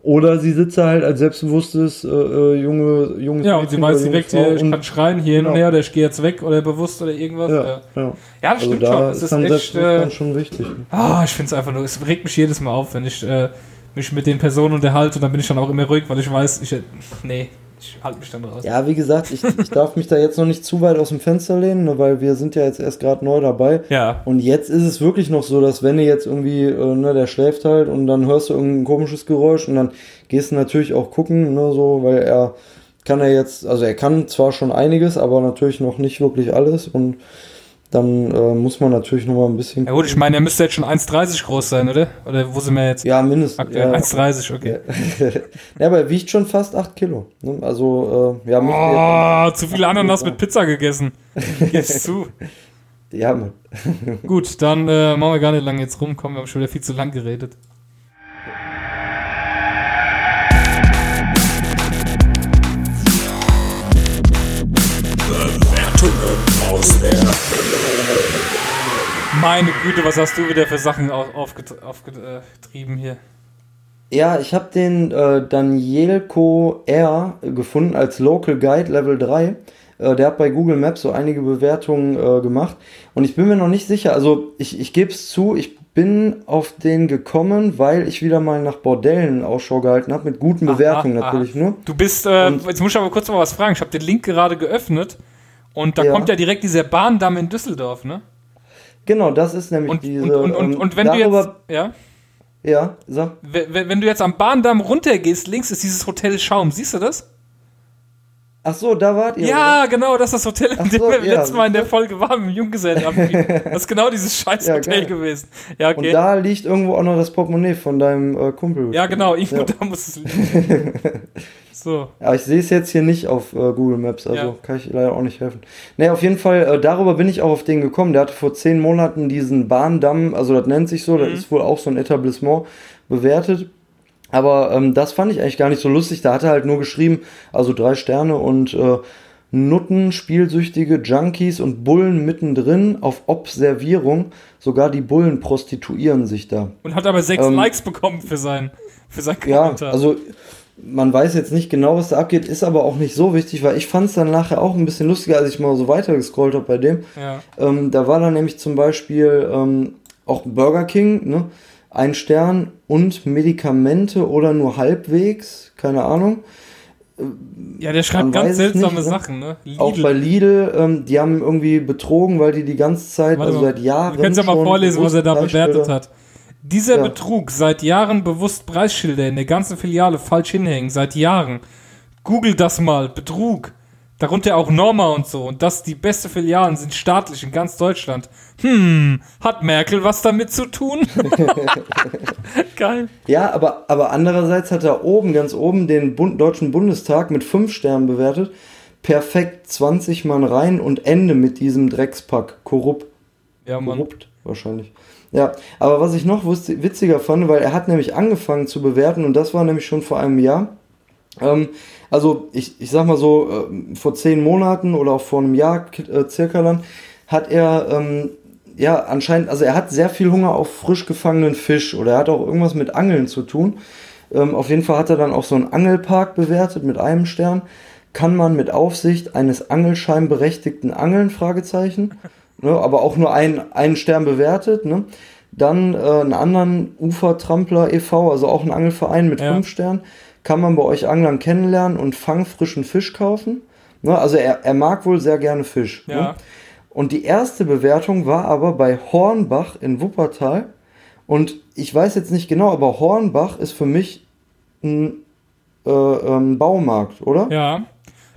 Oder sie sitzt da halt als selbstbewusstes äh, junge, junges Ja, und sie weiß direkt, hier, ich kann schreien hier hin und her, oder ich gehe jetzt weg, oder bewusst, oder irgendwas. Ja, ja. ja. ja das also stimmt da schon. Das ist dann echt, äh, schon wichtig. Ah, ich finde es einfach nur, es regt mich jedes Mal auf, wenn ich äh, mich mit den Personen unterhalte, und dann bin ich dann auch immer ruhig, weil ich weiß, ich, nee. Ich halte mich dann raus. Ja, wie gesagt, ich, ich darf mich da jetzt noch nicht zu weit aus dem Fenster lehnen, ne, weil wir sind ja jetzt erst gerade neu dabei. Ja. Und jetzt ist es wirklich noch so, dass wenn du jetzt irgendwie, äh, ne, der schläft halt und dann hörst du irgendein komisches Geräusch und dann gehst du natürlich auch gucken, ne, so, weil er kann er jetzt, also er kann zwar schon einiges, aber natürlich noch nicht wirklich alles und dann äh, muss man natürlich noch mal ein bisschen... Ja gut, ich meine, er müsste jetzt schon eins Komma dreißig groß sein, oder? Oder wo sind wir jetzt? Ja, mindestens. Aktuell ja. eins Komma dreißig, okay. Ja, aber er wiegt schon fast acht Kilo. Ne? Also, äh, ja... Oh, jetzt zu viel Ananas mit Pizza gegessen. Gib's zu. Ja, Mann. Gut, dann äh, machen wir gar nicht lange jetzt rum. Komm, wir haben schon wieder viel zu lang geredet. Bewertungen aus der... Meine Güte, was hast du wieder für Sachen aufgetrieben auf, auf, äh, hier? Ja, ich habe den äh, Danielko R. gefunden als Local Guide Level drei. Äh, der hat bei Google Maps so einige Bewertungen äh, gemacht. Und ich bin mir noch nicht sicher, also ich, ich gebe es zu, ich bin auf den gekommen, weil ich wieder mal nach Bordellen Ausschau gehalten habe, mit guten Bewertungen aha, aha. natürlich nur. Du bist, äh, jetzt muss ich aber kurz mal was fragen, ich habe den Link gerade geöffnet und da ja. kommt ja direkt dieser Bahndamm in Düsseldorf, ne? Genau, das ist nämlich und, diese... Und, und, und, und wenn darüber, du jetzt... Ja? Ja, sag. Wenn, wenn du jetzt am Bahndamm runtergehst, links ist dieses Hotel Schaum. Siehst du das? Ach so, da wart ihr. Ja, oder? Genau, das ist das Hotel, in dem so, wir ja, letztes Mal in der Folge waren, im Junggesellenabschied. Das ist genau dieses scheiß ja, Hotel geil. gewesen. Ja, okay. Und da liegt irgendwo auch noch das Portemonnaie von deinem äh, Kumpel. Ja, genau, irgendwo ja. da muss es liegen. So. Aber ich sehe es jetzt hier nicht auf äh, Google Maps, also ja. kann ich leider auch nicht helfen. Nee, auf jeden Fall, äh, darüber bin ich auch auf den gekommen. Der hatte vor zehn Monaten diesen Bahndamm, also das nennt sich so, mhm. das ist wohl auch so ein Etablissement, bewertet. Aber ähm, das fand ich eigentlich gar nicht so lustig. Da hat er halt nur geschrieben, also drei Sterne und äh, Nutten, spielsüchtige Junkies und Bullen mittendrin auf Observierung. Sogar die Bullen prostituieren sich da. Und hat aber sechs ähm, Likes bekommen für sein, für sein Kommentar. Ja, also man weiß jetzt nicht genau, was da abgeht, ist aber auch nicht so wichtig, weil ich fand es dann nachher auch ein bisschen lustiger, als ich mal so weitergescrollt habe bei dem. Ja. Ähm, da war dann nämlich zum Beispiel ähm, auch Burger King, ne? Ein Stern und Medikamente oder nur halbwegs, keine Ahnung. Ja, der schreibt ganz seltsame nicht, Sachen, ne? Lidl. Auch bei Lidl, ähm, die haben irgendwie betrogen, weil die die ganze Zeit, Warte also mal. seit Jahren. Du kannst ja mal vorlesen, was er da bewertet hat. Dieser ja. Betrug, seit Jahren bewusst Preisschilder in der ganzen Filiale falsch hinhängen, seit Jahren. Google das mal, Betrug. Darunter auch Norma und so. Und das, die beste Filialen sind staatlich in ganz Deutschland. Hm, hat Merkel was damit zu tun? Geil. Ja, aber, aber andererseits hat er oben, ganz oben, den Bund, Deutschen Bundestag mit fünf Sternen bewertet. Perfekt, zwanzig Mann rein und Ende mit diesem Dreckspack. Korrupt. Ja, Mann. Korrupt, wahrscheinlich. Ja, aber was ich noch witziger fand, weil er hat nämlich angefangen zu bewerten und das war nämlich schon vor einem Jahr. Ähm, also ich, ich sag mal so, äh, vor zehn Monaten oder auch vor einem Jahr äh, circa dann, hat er ähm, ja anscheinend, also er hat sehr viel Hunger auf frisch gefangenen Fisch oder er hat auch irgendwas mit Angeln zu tun. Ähm, auf jeden Fall hat er dann auch so einen Angelpark bewertet mit einem Stern. Kann man mit Aufsicht eines angelscheinberechtigten angeln? Fragezeichen. Ne, aber auch nur ein, einen Stern bewertet. Ne? Dann äh, einen anderen Ufertrampler e V, also auch einen Angelverein mit ja. fünf Sternen. Kann man bei euch Anglern kennenlernen und fangfrischen Fisch kaufen? Ne, also er, er mag wohl sehr gerne Fisch. Ja. Ne? Und die erste Bewertung war aber bei Hornbach in Wuppertal. Und ich weiß jetzt nicht genau, aber Hornbach ist für mich ein, äh, ein Baumarkt, oder? Ja.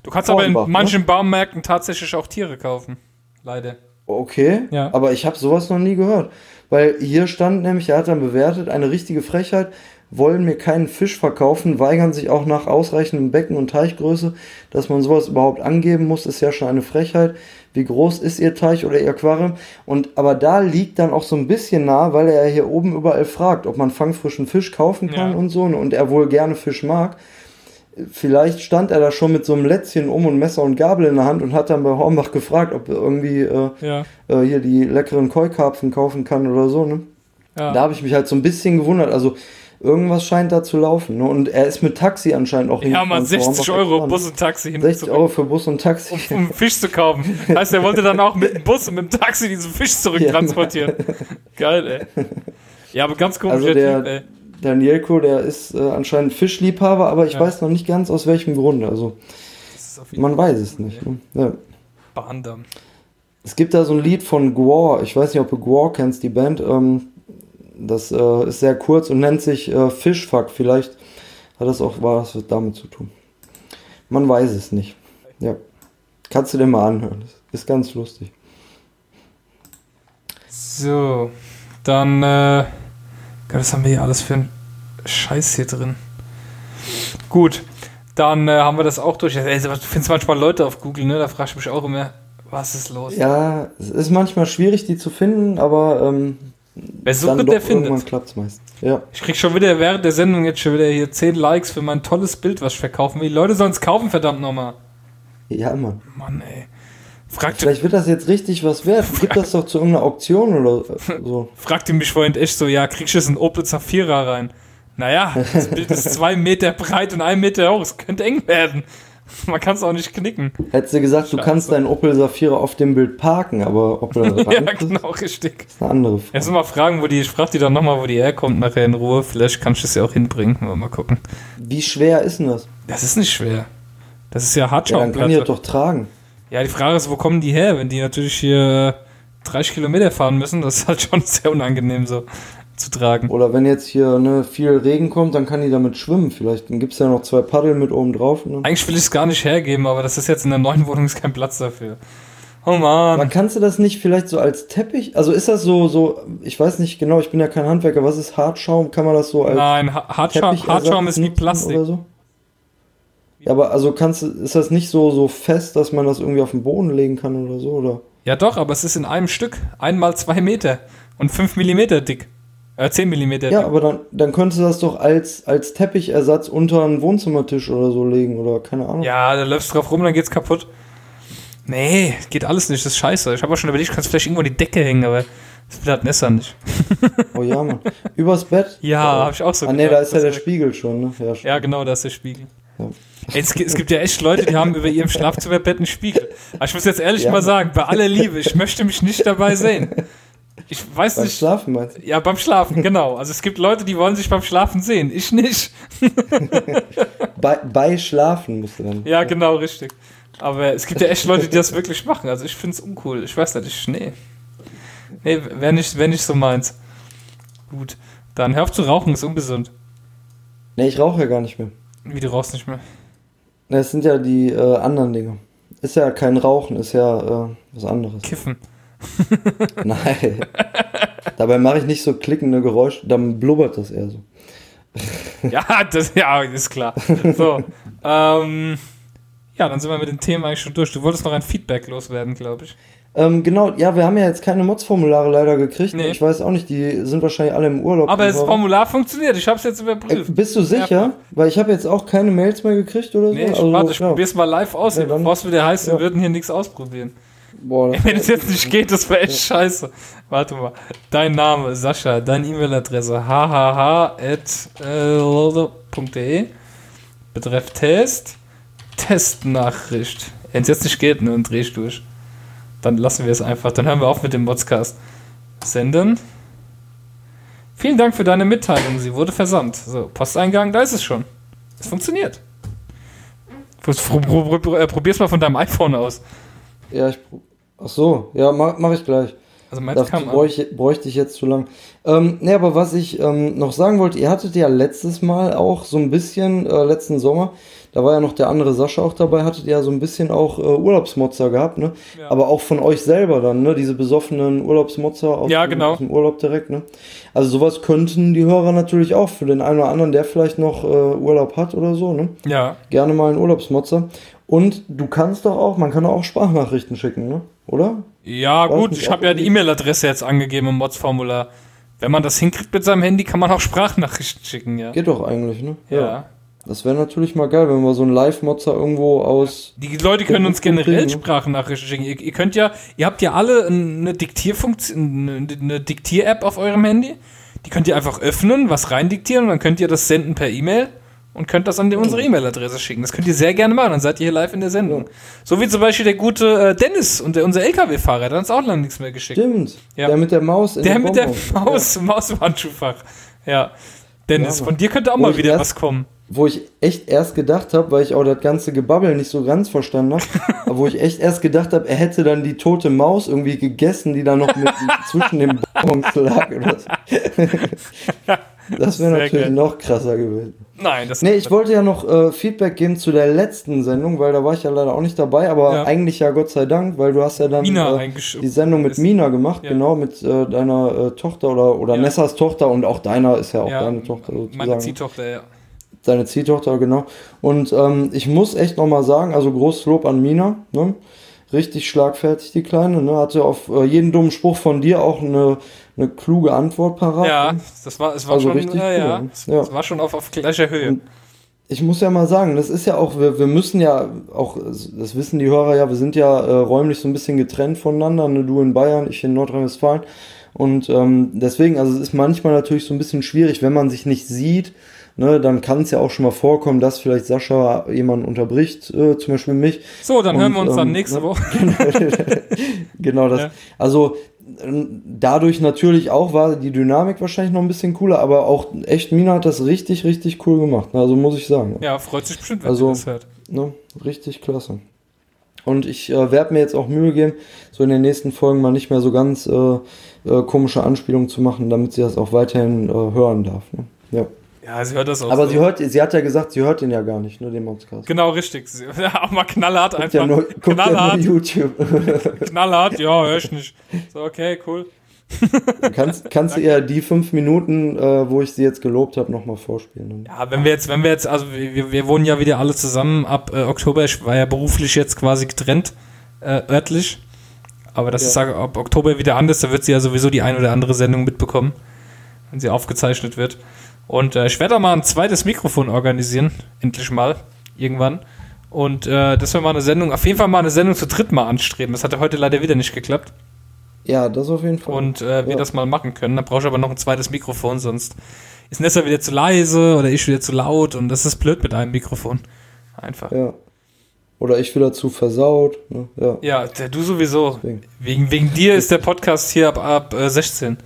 Du kannst Hornbach, aber in manchen ne? Baumärkten tatsächlich auch Tiere kaufen. Leider. Okay, ja. Aber ich habe sowas noch nie gehört. Weil hier stand nämlich, er hat dann bewertet, eine richtige Frechheit, wollen mir keinen Fisch verkaufen, weigern sich auch nach ausreichendem Becken- und Teichgröße, dass man sowas überhaupt angeben muss, ist ja schon eine Frechheit. Wie groß ist ihr Teich oder ihr Aquarium? Und aber da liegt dann auch so ein bisschen nah, weil er hier oben überall fragt, ob man fangfrischen Fisch kaufen kann ja. und so und er wohl gerne Fisch mag. Vielleicht stand er da schon mit so einem Lätzchen um und Messer und Gabel in der Hand und hat dann bei Hornbach gefragt, ob er irgendwie äh, ja. äh, hier die leckeren Koi-Karpfen kaufen kann oder so. Ne? Ja. Da habe ich mich halt so ein bisschen gewundert. Also irgendwas scheint da zu laufen. Ne? Und er ist mit Taxi anscheinend auch hingefahren. Ja, man, sechzig Euro Bus und Taxi. Hin sechzig Euro für Bus und Taxi. Um, um Fisch zu kaufen. Heißt, er wollte dann auch mit dem Bus und mit dem Taxi diesen Fisch zurücktransportieren. Ja, geil, ey. Ja, aber ganz komisch. Also der Typ, ey. Danielko, der ist äh, anscheinend Fischliebhaber, aber ich ja. weiß noch nicht ganz aus welchem Grund. Also man weiß es nicht. Ne? Ja. Bahndamm. Es gibt da so ein Lied von Gwar. Ich weiß nicht, ob du Gwar kennst, die Band. Ähm, das äh, ist sehr kurz und nennt sich äh, Fischfuck. Vielleicht hat das auch was damit zu tun. Man weiß es nicht. Ja. Kannst du dir mal anhören. Das ist ganz lustig. So, dann... Äh Gott, was haben wir hier alles für einen Scheiß hier drin? Gut, dann äh, haben wir das auch durch. Ey, du findest manchmal Leute auf Google, ne? Da frage ich mich auch immer, was ist los? Ja, es ist manchmal schwierig, die zu finden, aber ähm, wer sucht, der findet. Irgendwann klappt es meist. Ja. Ich krieg schon wieder während der Sendung jetzt schon wieder hier zehn Likes für mein tolles Bild, was ich verkaufen will. Die Leute sollen es kaufen, verdammt nochmal. Ja, Mann. Mann, ey. Fragte, Vielleicht wird das jetzt richtig was wert. Frag, Gib das doch zu irgendeiner Auktion oder so. Fragte mich vorhin echt so, ja, kriegst du jetzt einen Opel Zafira rein? Naja, das Bild ist zwei Meter breit und ein Meter hoch. Es könnte eng werden. Man kann es auch nicht knicken. Hättest du gesagt, Scheiße. Du kannst deinen Opel Zafira auf dem Bild parken, aber ob er da rein Ja, genau, ist, richtig. Ist eine andere Frage. Erst mal fragen, wo die, ich frag die dann nochmal, wo die herkommt, nachher in Ruhe. Vielleicht kannst du es ja auch hinbringen. Mal, mal gucken. Wie schwer ist denn das? Das ist nicht schwer. Das ist ja Hartschaumplatte. Ja, dann kann die das doch tragen. Ja, die Frage ist, wo kommen die her? Wenn die natürlich hier dreißig Kilometer fahren müssen, das ist halt schon sehr unangenehm so. zu tragen. Oder wenn jetzt hier ne, viel Regen kommt, dann kann die damit schwimmen vielleicht. Dann gibt es ja noch zwei Paddel mit oben drauf. Ne? Eigentlich will ich es gar nicht hergeben, aber das ist jetzt in der neuen Wohnung ist kein Platz dafür. Oh Mann. Aber kannst du das nicht vielleicht so als Teppich? Also ist das so, so, ich weiß nicht genau, ich bin ja kein Handwerker, was ist Hartschaum? Kann man das so als Nein, Hartschaum, Hartschaum ist wie Plastik. Oder so? Ja, aber also kannst du, ist das nicht so, so fest, dass man das irgendwie auf den Boden legen kann oder so? Oder? Ja doch, aber es ist in einem Stück, einmal zwei Meter und fünf Millimeter dick. Äh, zehn Millimeter. Ja, aber dann, dann könntest du das doch als, als Teppichersatz unter einen Wohnzimmertisch oder so legen oder keine Ahnung. Ja, da läufst du drauf rum, dann geht's kaputt. Nee, geht alles nicht, das ist scheiße. Ich habe auch schon überlegt, ich kann es vielleicht irgendwo an die Decke hängen, aber das will halt Nessa nicht. Oh ja, Mann. Übers Bett? Ja, ja. Habe ich auch so ah, gedacht. Ah nee, da ist ja der Spiegel schon, ne? Ja, schon. Ja, genau, da ist der Spiegel. Ja. Ey, es, es gibt ja echt Leute, die haben über ihrem Schlafzimmerbett einen Spiegel. Aber ich muss jetzt ehrlich ja, mal sagen, bei aller Liebe, ich möchte mich nicht dabei sehen. Ich weiß beim nicht. Beim Schlafen meinst du? Ja, beim Schlafen, genau. Also es gibt Leute, die wollen sich beim Schlafen sehen. Ich nicht. bei, bei Schlafen musst du dann. Ja, genau, richtig. Aber es gibt ja echt Leute, die das wirklich machen. Also ich finde es uncool. Ich weiß nicht, ich, nee. Nee, wäre nicht, wär nicht so meins. Gut, dann hör auf zu rauchen, ist ungesund. Nee, ich rauche ja gar nicht mehr. Wie, du rauchst nicht mehr? Nee, es sind ja die äh, anderen Dinge. Ist ja kein Rauchen, ist ja äh, was anderes. Kiffen. Nein. Dabei mache ich nicht so klickende Geräusche, dann blubbert das eher so. Ja, das ja, ist klar. So, ähm... ja, dann sind wir mit den Themen eigentlich schon durch. Du wolltest noch ein Feedback loswerden, glaube ich. Ähm, genau, ja, wir haben ja jetzt keine Mods-Formulare leider gekriegt. Nee. Ich weiß auch nicht, die sind wahrscheinlich alle im Urlaub. Aber das Formular funktioniert, ich habe es jetzt überprüft. Äh, bist du sicher? Ja. Weil ich habe jetzt auch keine Mails mehr gekriegt oder so. Nee, ich, also, warte, ich ja. probier's mal live aus, ja, hier, bevor es wieder heißt, ja. wir würden hier nichts ausprobieren. Boah, das wenn es jetzt nicht geht, das wäre echt ja. scheiße. Warte mal, dein Name, Sascha, deine E-Mail-Adresse, h h h at lolo punkt d e, betreff Test. Testnachricht. Wenn es jetzt nicht geht, ne, und dreh ich durch. Dann lassen wir es einfach. Dann hören wir auf mit dem Motzcast. Senden. Vielen Dank für deine Mitteilung. Sie wurde versandt. So, Posteingang, da ist es schon. Es funktioniert. Probier's mal von deinem iPhone aus. Ja, ich. Ach so, ja, mach, mach ich gleich. Also meins kam an. Bräuchte ich jetzt zu lang. Ähm, ne, aber was ich ähm, noch sagen wollte, ihr hattet ja letztes Mal auch so ein bisschen, äh, letzten Sommer, da war ja noch der andere Sascha auch dabei, hattet ihr ja so ein bisschen auch äh, Urlaubsmotzer gehabt, ne? Ja. Aber auch von euch selber dann, ne? Diese besoffenen Urlaubsmotzer aus, ja, genau. aus dem Urlaub direkt, ne? Also sowas könnten die Hörer natürlich auch für den einen oder anderen, der vielleicht noch äh, Urlaub hat oder so, ne? Ja. Gerne mal einen Urlaubsmotzer. Und du kannst doch auch, man kann auch Sprachnachrichten schicken, ne? Oder? Ja, Weiß gut, ich habe ja die E-Mail-Adresse jetzt angegeben im Mods-Formular. Wenn man das hinkriegt mit seinem Handy, kann man auch Sprachnachrichten schicken, ja. Geht doch eigentlich, ne? Ja. ja. Das wäre natürlich mal geil, wenn wir so einen Live-Motzer irgendwo aus... Die Leute können uns generell kriegen, Sprachnachrichten schicken. Ihr, ihr könnt ja, ihr habt ja alle eine Diktierfunktion, eine Diktier-App auf eurem Handy. Die könnt ihr einfach öffnen, was rein diktieren und dann könnt ihr das senden per E-Mail. Und könnt das an die, unsere E-Mail-Adresse schicken. Das könnt ihr sehr gerne machen, dann seid ihr hier live in der Sendung. Ja. So wie zum Beispiel der gute äh, Dennis, und der, unser L K W-Fahrer, der hat uns auch lange nichts mehr geschickt. Stimmt, ja. der mit der Maus in der Der mit der Maus ja. im Maus-Handschuhfach. Ja, Dennis, ja, von dir könnte auch wo mal wieder erst, was kommen. Wo ich echt erst gedacht habe, weil ich auch das ganze Gebabbel nicht so ganz verstanden habe, aber wo ich echt erst gedacht habe, er hätte dann die tote Maus irgendwie gegessen, die da noch mit zwischen den Bonbons lag oder so. Das wäre natürlich geil. Noch krasser gewesen. Nein, das. Nee, ich wollte ja noch äh, Feedback geben zu der letzten Sendung, weil da war ich ja leider auch nicht dabei, aber ja. eigentlich ja Gott sei Dank, weil du hast ja dann äh, die Sendung mit Mina gemacht, ja. genau, mit äh, deiner äh, Tochter oder, oder ja. Nessas Tochter und auch deiner ist ja auch ja, deine Tochter sozusagen. Meine Ziehtochter, ja. Deine Ziehtochter, genau. Und ähm, ich muss echt nochmal sagen, also großes Lob an Mina, ne? Richtig schlagfertig, die Kleine, ne? Hatte auf äh, jeden dummen Spruch von dir auch eine eine kluge Antwort parat. Ja, das war, es war also schon, richtig ja, cool, ja. Ne? Es, ja. Es war schon auf, auf gleicher Höhe. Und ich muss ja mal sagen, das ist ja auch, wir, wir müssen ja auch, das wissen die Hörer ja, wir sind ja äh, räumlich so ein bisschen getrennt voneinander, ne? Du in Bayern, ich in Nordrhein-Westfalen und ähm, deswegen, also es ist manchmal natürlich so ein bisschen schwierig, wenn man sich nicht sieht, ne, dann kann es ja auch schon mal vorkommen, dass vielleicht Sascha jemanden unterbricht, äh, zum Beispiel mich. So, dann und, hören wir uns ähm, dann nächste Woche. Genau das. Ja. Also dadurch natürlich auch war die Dynamik wahrscheinlich noch ein bisschen cooler, aber auch echt Mina hat das richtig, richtig cool gemacht. Also muss ich sagen. Ja, freut sich bestimmt, wenn sie also, das hört. Ne, richtig klasse. Und ich äh, werde mir jetzt auch Mühe geben, so in den nächsten Folgen mal nicht mehr so ganz äh, äh, komische Anspielungen zu machen, damit sie das auch weiterhin äh, hören darf. Ne? Ja. Ja, sie hört das auch. Aber so. sie hört, sie hat ja gesagt, sie hört den ja gar nicht, ne, den Motzcast. Genau, richtig. Sie, auch mal knallhart guckt einfach. Ja nur, knallhart. Ja nur YouTube. Knallhart, ja, hör ich nicht. So, okay, cool. kannst kannst du ihr die fünf Minuten, äh, wo ich sie jetzt gelobt habe, nochmal vorspielen? Ja, wenn wir jetzt, wenn wir jetzt, also wir, wir wohnen ja wieder alle zusammen ab äh, Oktober. Ich war ja beruflich jetzt quasi getrennt, äh, örtlich. Aber das ja. ist ab Oktober wieder anders. Da wird sie ja sowieso die ein oder andere Sendung mitbekommen, wenn sie aufgezeichnet wird. Und äh, ich werde da mal ein zweites Mikrofon organisieren, endlich mal, irgendwann. Und äh, dass wir mal eine Sendung, auf jeden Fall mal eine Sendung zu dritt mal anstreben. Das hatte heute leider wieder nicht geklappt. Ja, das auf jeden Fall. Und äh, wir ja. das mal machen können. Da brauche ich aber noch ein zweites Mikrofon, sonst ist Nessa wieder zu leise oder ich wieder zu laut. Und das ist blöd mit einem Mikrofon. Einfach. Ja. Oder ich wieder zu versaut. Ne? Ja. ja, der, du sowieso. Wegen, wegen dir ist der Podcast hier ab, ab äh, sechzehn.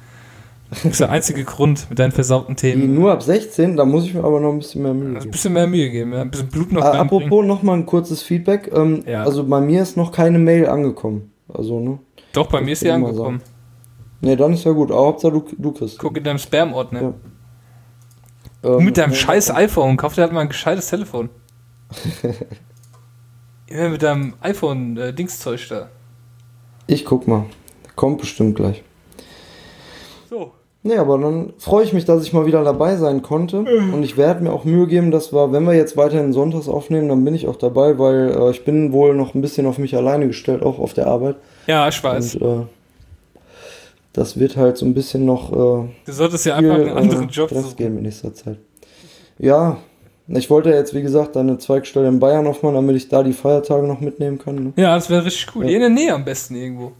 Das ist der einzige Grund mit deinen versauten Themen. Nur ab sechzehn, da muss ich mir aber noch ein bisschen mehr Mühe geben. Ein bisschen mehr Mühe geben, ja. Ein bisschen Blut noch reinbringen. Apropos nochmal ein kurzes Feedback. Ähm, ja. Also bei mir ist noch keine Mail angekommen. Also, ne? Doch, bei das mir ist sie angekommen. Ne, dann ist ja gut. Aber Hauptsache du, du kriegst. Guck in deinem Spam-Ordner. Ja. Ähm, mit deinem ja, scheiß ja. iPhone. Kauf dir halt mal ein gescheites Telefon. Immer mit deinem iPhone-Dingszeug da. Ich guck mal. Kommt bestimmt gleich. So. Nee, aber dann freue ich mich, dass ich mal wieder dabei sein konnte. Und ich werde mir auch Mühe geben, dass wir, wenn wir jetzt weiterhin sonntags aufnehmen, dann bin ich auch dabei, weil äh, ich bin wohl noch ein bisschen auf mich alleine gestellt, auch auf der Arbeit. Ja, ich weiß. Und, äh, das wird halt so ein bisschen noch... Äh, du solltest ja einfach einen anderen äh, Job Stress geben in nächster Zeit. Ja, ich wollte ja jetzt, wie gesagt, eine Zweigstelle in Bayern aufmachen, damit ich da die Feiertage noch mitnehmen kann. Ne? Ja, das wäre richtig cool. Ja. In der Nähe am besten irgendwo.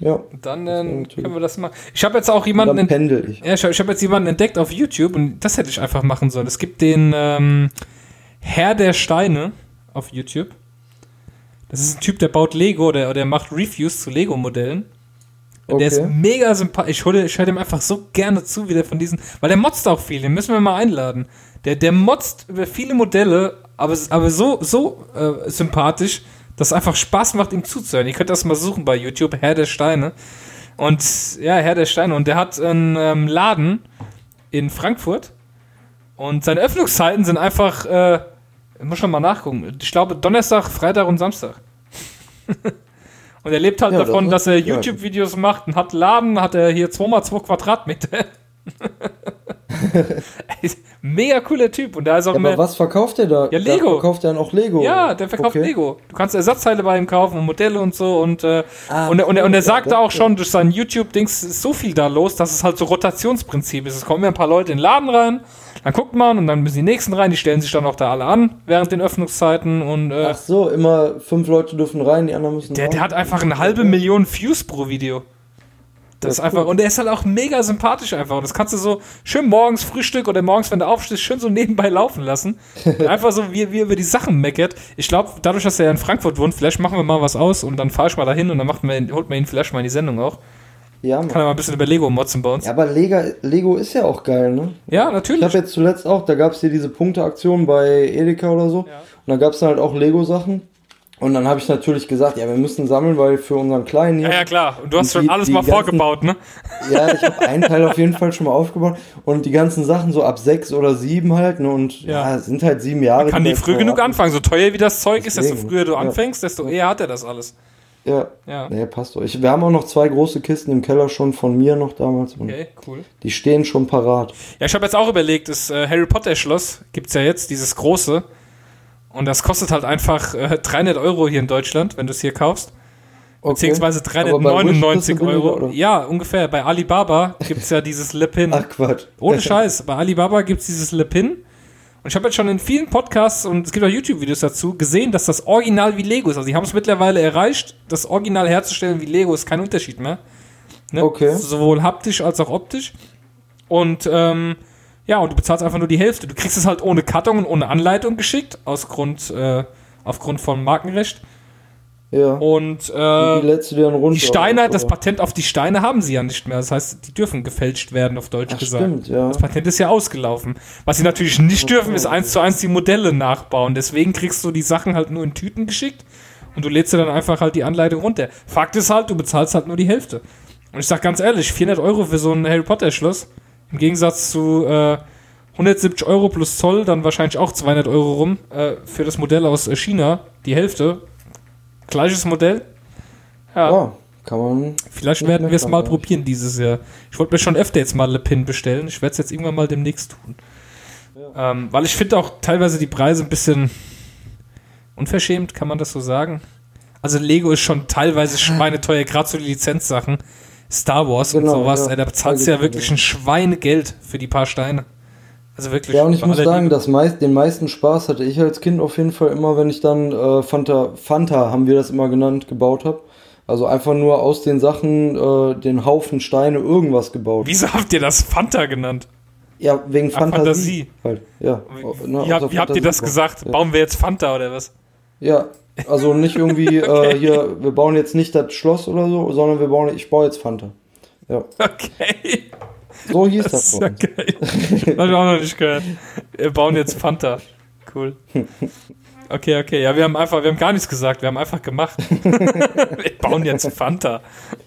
Ja. Und dann äh, können wir das machen. Ich habe jetzt auch jemanden ent- pendel ich. Ja, ich habe jetzt jemanden entdeckt auf YouTube und das hätte ich einfach machen sollen. Es gibt den ähm, Herr der Steine auf YouTube. Das ist ein Typ, der baut Lego oder der macht Reviews zu Lego-Modellen. Okay. Der ist mega sympathisch. Ich höre ich hör dem einfach so gerne zu, wie der von diesen. Weil der motzt auch viel, den müssen wir mal einladen. Der, der motzt über viele Modelle, aber, aber so, so äh, sympathisch, dass es einfach Spaß macht, ihm zuzuhören. Ihr könnt das mal suchen bei YouTube, Herr der Steine. Und ja, Herr der Steine. Und der hat einen ähm, Laden in Frankfurt. Und seine Öffnungszeiten sind einfach, äh, ich muss schon mal nachgucken, ich glaube Donnerstag, Freitag und Samstag. Und er lebt halt ja, davon, das dass er YouTube-Videos macht und hat Laden, hat er hier zwei mal zwei Quadratmeter. Mega cooler Typ. Und da ist auch ja, mehr. Aber was verkauft er da? Ja, Lego. Der verkauft dann auch Lego. Ja, der verkauft okay. Lego. Du kannst Ersatzteile bei ihm kaufen und Modelle und so. Und, äh, ah, und, und, und, und er sagt ja, da auch schon, durch sein YouTube-Dings ist so viel da los, dass es halt so Rotationsprinzip ist. Es kommen ja ein paar Leute in den Laden rein, dann guckt man und dann müssen die nächsten rein. Die stellen sich dann auch da alle an während den Öffnungszeiten. Und, äh, Ach so, immer fünf Leute dürfen rein, die anderen müssen der, der hat einfach eine halbe Million Views pro Video. Das, das ist einfach, cool. Und er ist halt auch mega sympathisch einfach. Und das kannst du so schön morgens Frühstück oder morgens, wenn du aufstehst, schön so nebenbei laufen lassen. Einfach so, wie, wie er über die Sachen meckert. Ich glaube, dadurch, dass er in Frankfurt wohnt, vielleicht machen wir mal was aus und dann fahr ich mal dahin und dann macht man, holt man ihn vielleicht mal in die Sendung auch. Ja, Mann. Kann er mal ein bisschen über Lego motzen bei uns. Ja, aber Lego, Lego ist ja auch geil, ne? Ja, natürlich. Ich habe jetzt zuletzt auch, da gab es hier diese Punkteaktion bei Edeka oder so. Ja. Und da gab es dann halt auch Lego-Sachen. Und dann habe ich natürlich gesagt, ja, wir müssen sammeln, weil für unseren Kleinen hier... Ja, ja, klar. Und du hast schon alles mal vorgebaut, ne? Ja, ich habe einen Teil auf jeden Fall schon mal aufgebaut. Und die ganzen Sachen so ab sechs oder sieben halt. Ne? Und ja, ja, sind halt sieben Jahre. Man kann die früh genug anfangen. So teuer wie das Zeug ist, desto früher du anfängst, desto eher hat er das alles. Ja, ja. Nee, passt euch. Wir haben auch noch zwei große Kisten im Keller schon von mir noch damals. Okay, cool. Die stehen schon parat. Ja, ich habe jetzt auch überlegt, das äh, Harry Potter Schloss gibt's ja jetzt, dieses große. Und das kostet halt einfach äh, dreihundert Euro hier in Deutschland, wenn du es hier kaufst. Okay. Beziehungsweise dreihundertneunundneunzig Euro. Billiger, ja, ungefähr. Bei Alibaba gibt es ja dieses LePin. Ach, Quatsch. Ohne Scheiß. Bei Alibaba gibt es dieses LePin. Und ich habe jetzt schon in vielen Podcasts und es gibt auch YouTube-Videos dazu gesehen, dass das Original wie Lego ist. Also die haben es mittlerweile erreicht, das Original herzustellen wie Lego ist kein Unterschied mehr. Ne? Okay. Sowohl haptisch als auch optisch. Und, ähm... ja, und du bezahlst einfach nur die Hälfte. Du kriegst es halt ohne Karton und ohne Anleitung geschickt, aus Grund, äh, aufgrund von Markenrecht. Ja. Und, äh, und die letzte, die dann runter. Die Steine, das Patent auf die Steine haben sie ja nicht mehr. Das heißt, die dürfen gefälscht werden, auf Deutsch Ach, gesagt. Stimmt, ja. Das Patent ist ja ausgelaufen. Was sie natürlich nicht okay. dürfen, ist eins zu eins die Modelle nachbauen. Deswegen kriegst du die Sachen halt nur in Tüten geschickt. Und du lädst dir dann einfach halt die Anleitung runter. Fakt ist halt, du bezahlst halt nur die Hälfte. Und ich sag ganz ehrlich, vierhundert Euro für so ein Harry Potter Schloss, im Gegensatz zu äh, hundertsiebzig Euro plus Zoll, dann wahrscheinlich auch zweihundert Euro rum, äh, für das Modell aus China, die Hälfte. Gleiches Modell. Ja. Oh, kann man. Vielleicht werden wir es mal probieren dieses Jahr. Ich wollte mir schon öfter jetzt mal LePin bestellen. Ich werde es jetzt irgendwann mal demnächst tun. Ja. Ähm, weil ich finde auch teilweise die Preise ein bisschen unverschämt, kann man das so sagen? Also Lego ist schon teilweise schweineteuer, gerade so die Lizenzsachen. Star Wars, genau, und sowas, ja, da bezahlst du ja wirklich ein Schweinegeld für die paar Steine. Also wirklich. Ja, und ich muss sagen, das meist, den meisten Spaß hatte ich als Kind auf jeden Fall immer, wenn ich dann äh, Fanta, Fanta, haben wir das immer genannt, gebaut habe. Also einfach nur aus den Sachen, äh, den Haufen Steine irgendwas gebaut. Wieso habt ihr das Fanta genannt? Ja, wegen Ach, Fantasie. Fantasie. Halt, ja. Wie, wie, hab, wie habt ihr das gesagt? Ja. Bauen wir jetzt Fanta oder was? Ja, also nicht irgendwie okay. äh, hier, wir bauen jetzt nicht das Schloss oder so, sondern wir bauen, ich baue jetzt Fanta. Ja. Okay. So hieß das, das ist ja geil. Hab ich auch noch nicht gehört. Wir bauen jetzt Fanta. Cool. Okay, okay. Ja, wir haben einfach, wir haben gar nichts gesagt. Wir haben einfach gemacht. Wir bauen jetzt Fanta.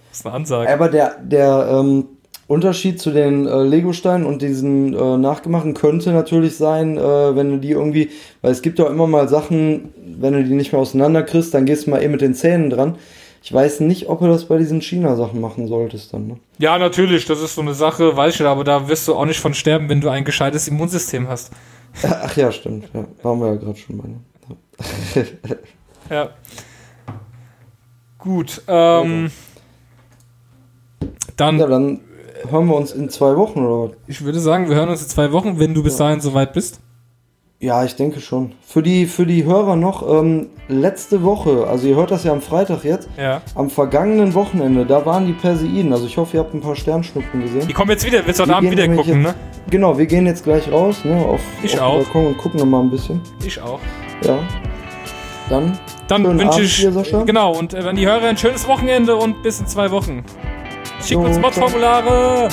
Das ist eine Ansage. Aber der, der ähm, Unterschied zu den äh, Lego-Steinen und diesen äh, nachgemachten könnte natürlich sein, äh, wenn du die irgendwie, weil es gibt ja immer mal Sachen, wenn du die nicht mehr auseinanderkriegst, dann gehst du mal eh mit den Zähnen dran. Ich weiß nicht, ob du das bei diesen China-Sachen machen solltest dann, ne? Ja, natürlich, das ist so eine Sache, weiß ich, aber da wirst du auch nicht von sterben, wenn du ein gescheites Immunsystem hast. Ach ja, stimmt. Ja, waren wir ja gerade schon mal. Ne? Ja. Gut. Ähm, dann, ja, dann hören wir uns in zwei Wochen, oder was? Ich würde sagen, wir hören uns in zwei Wochen, wenn du bis dahin soweit bist. Ja, ich denke schon. Für die, für die Hörer noch, ähm, letzte Woche, also ihr hört das ja am Freitag jetzt, ja. Am vergangenen Wochenende, da waren die Perseiden, also ich hoffe, ihr habt ein paar Sternschnuppen gesehen. Die kommen jetzt wieder, willst du heute Abend wieder gucken, jetzt, ne? Genau, wir gehen jetzt gleich raus, ne, auf, ich auf den Balkon und gucken nochmal ein bisschen. Ich auch. Ja. Dann, Dann wünsche Abend ich, dir, Sascha. Genau, und äh, an die Hörer ein schönes Wochenende und bis in zwei Wochen. Schickt so, uns Mod-Formulare!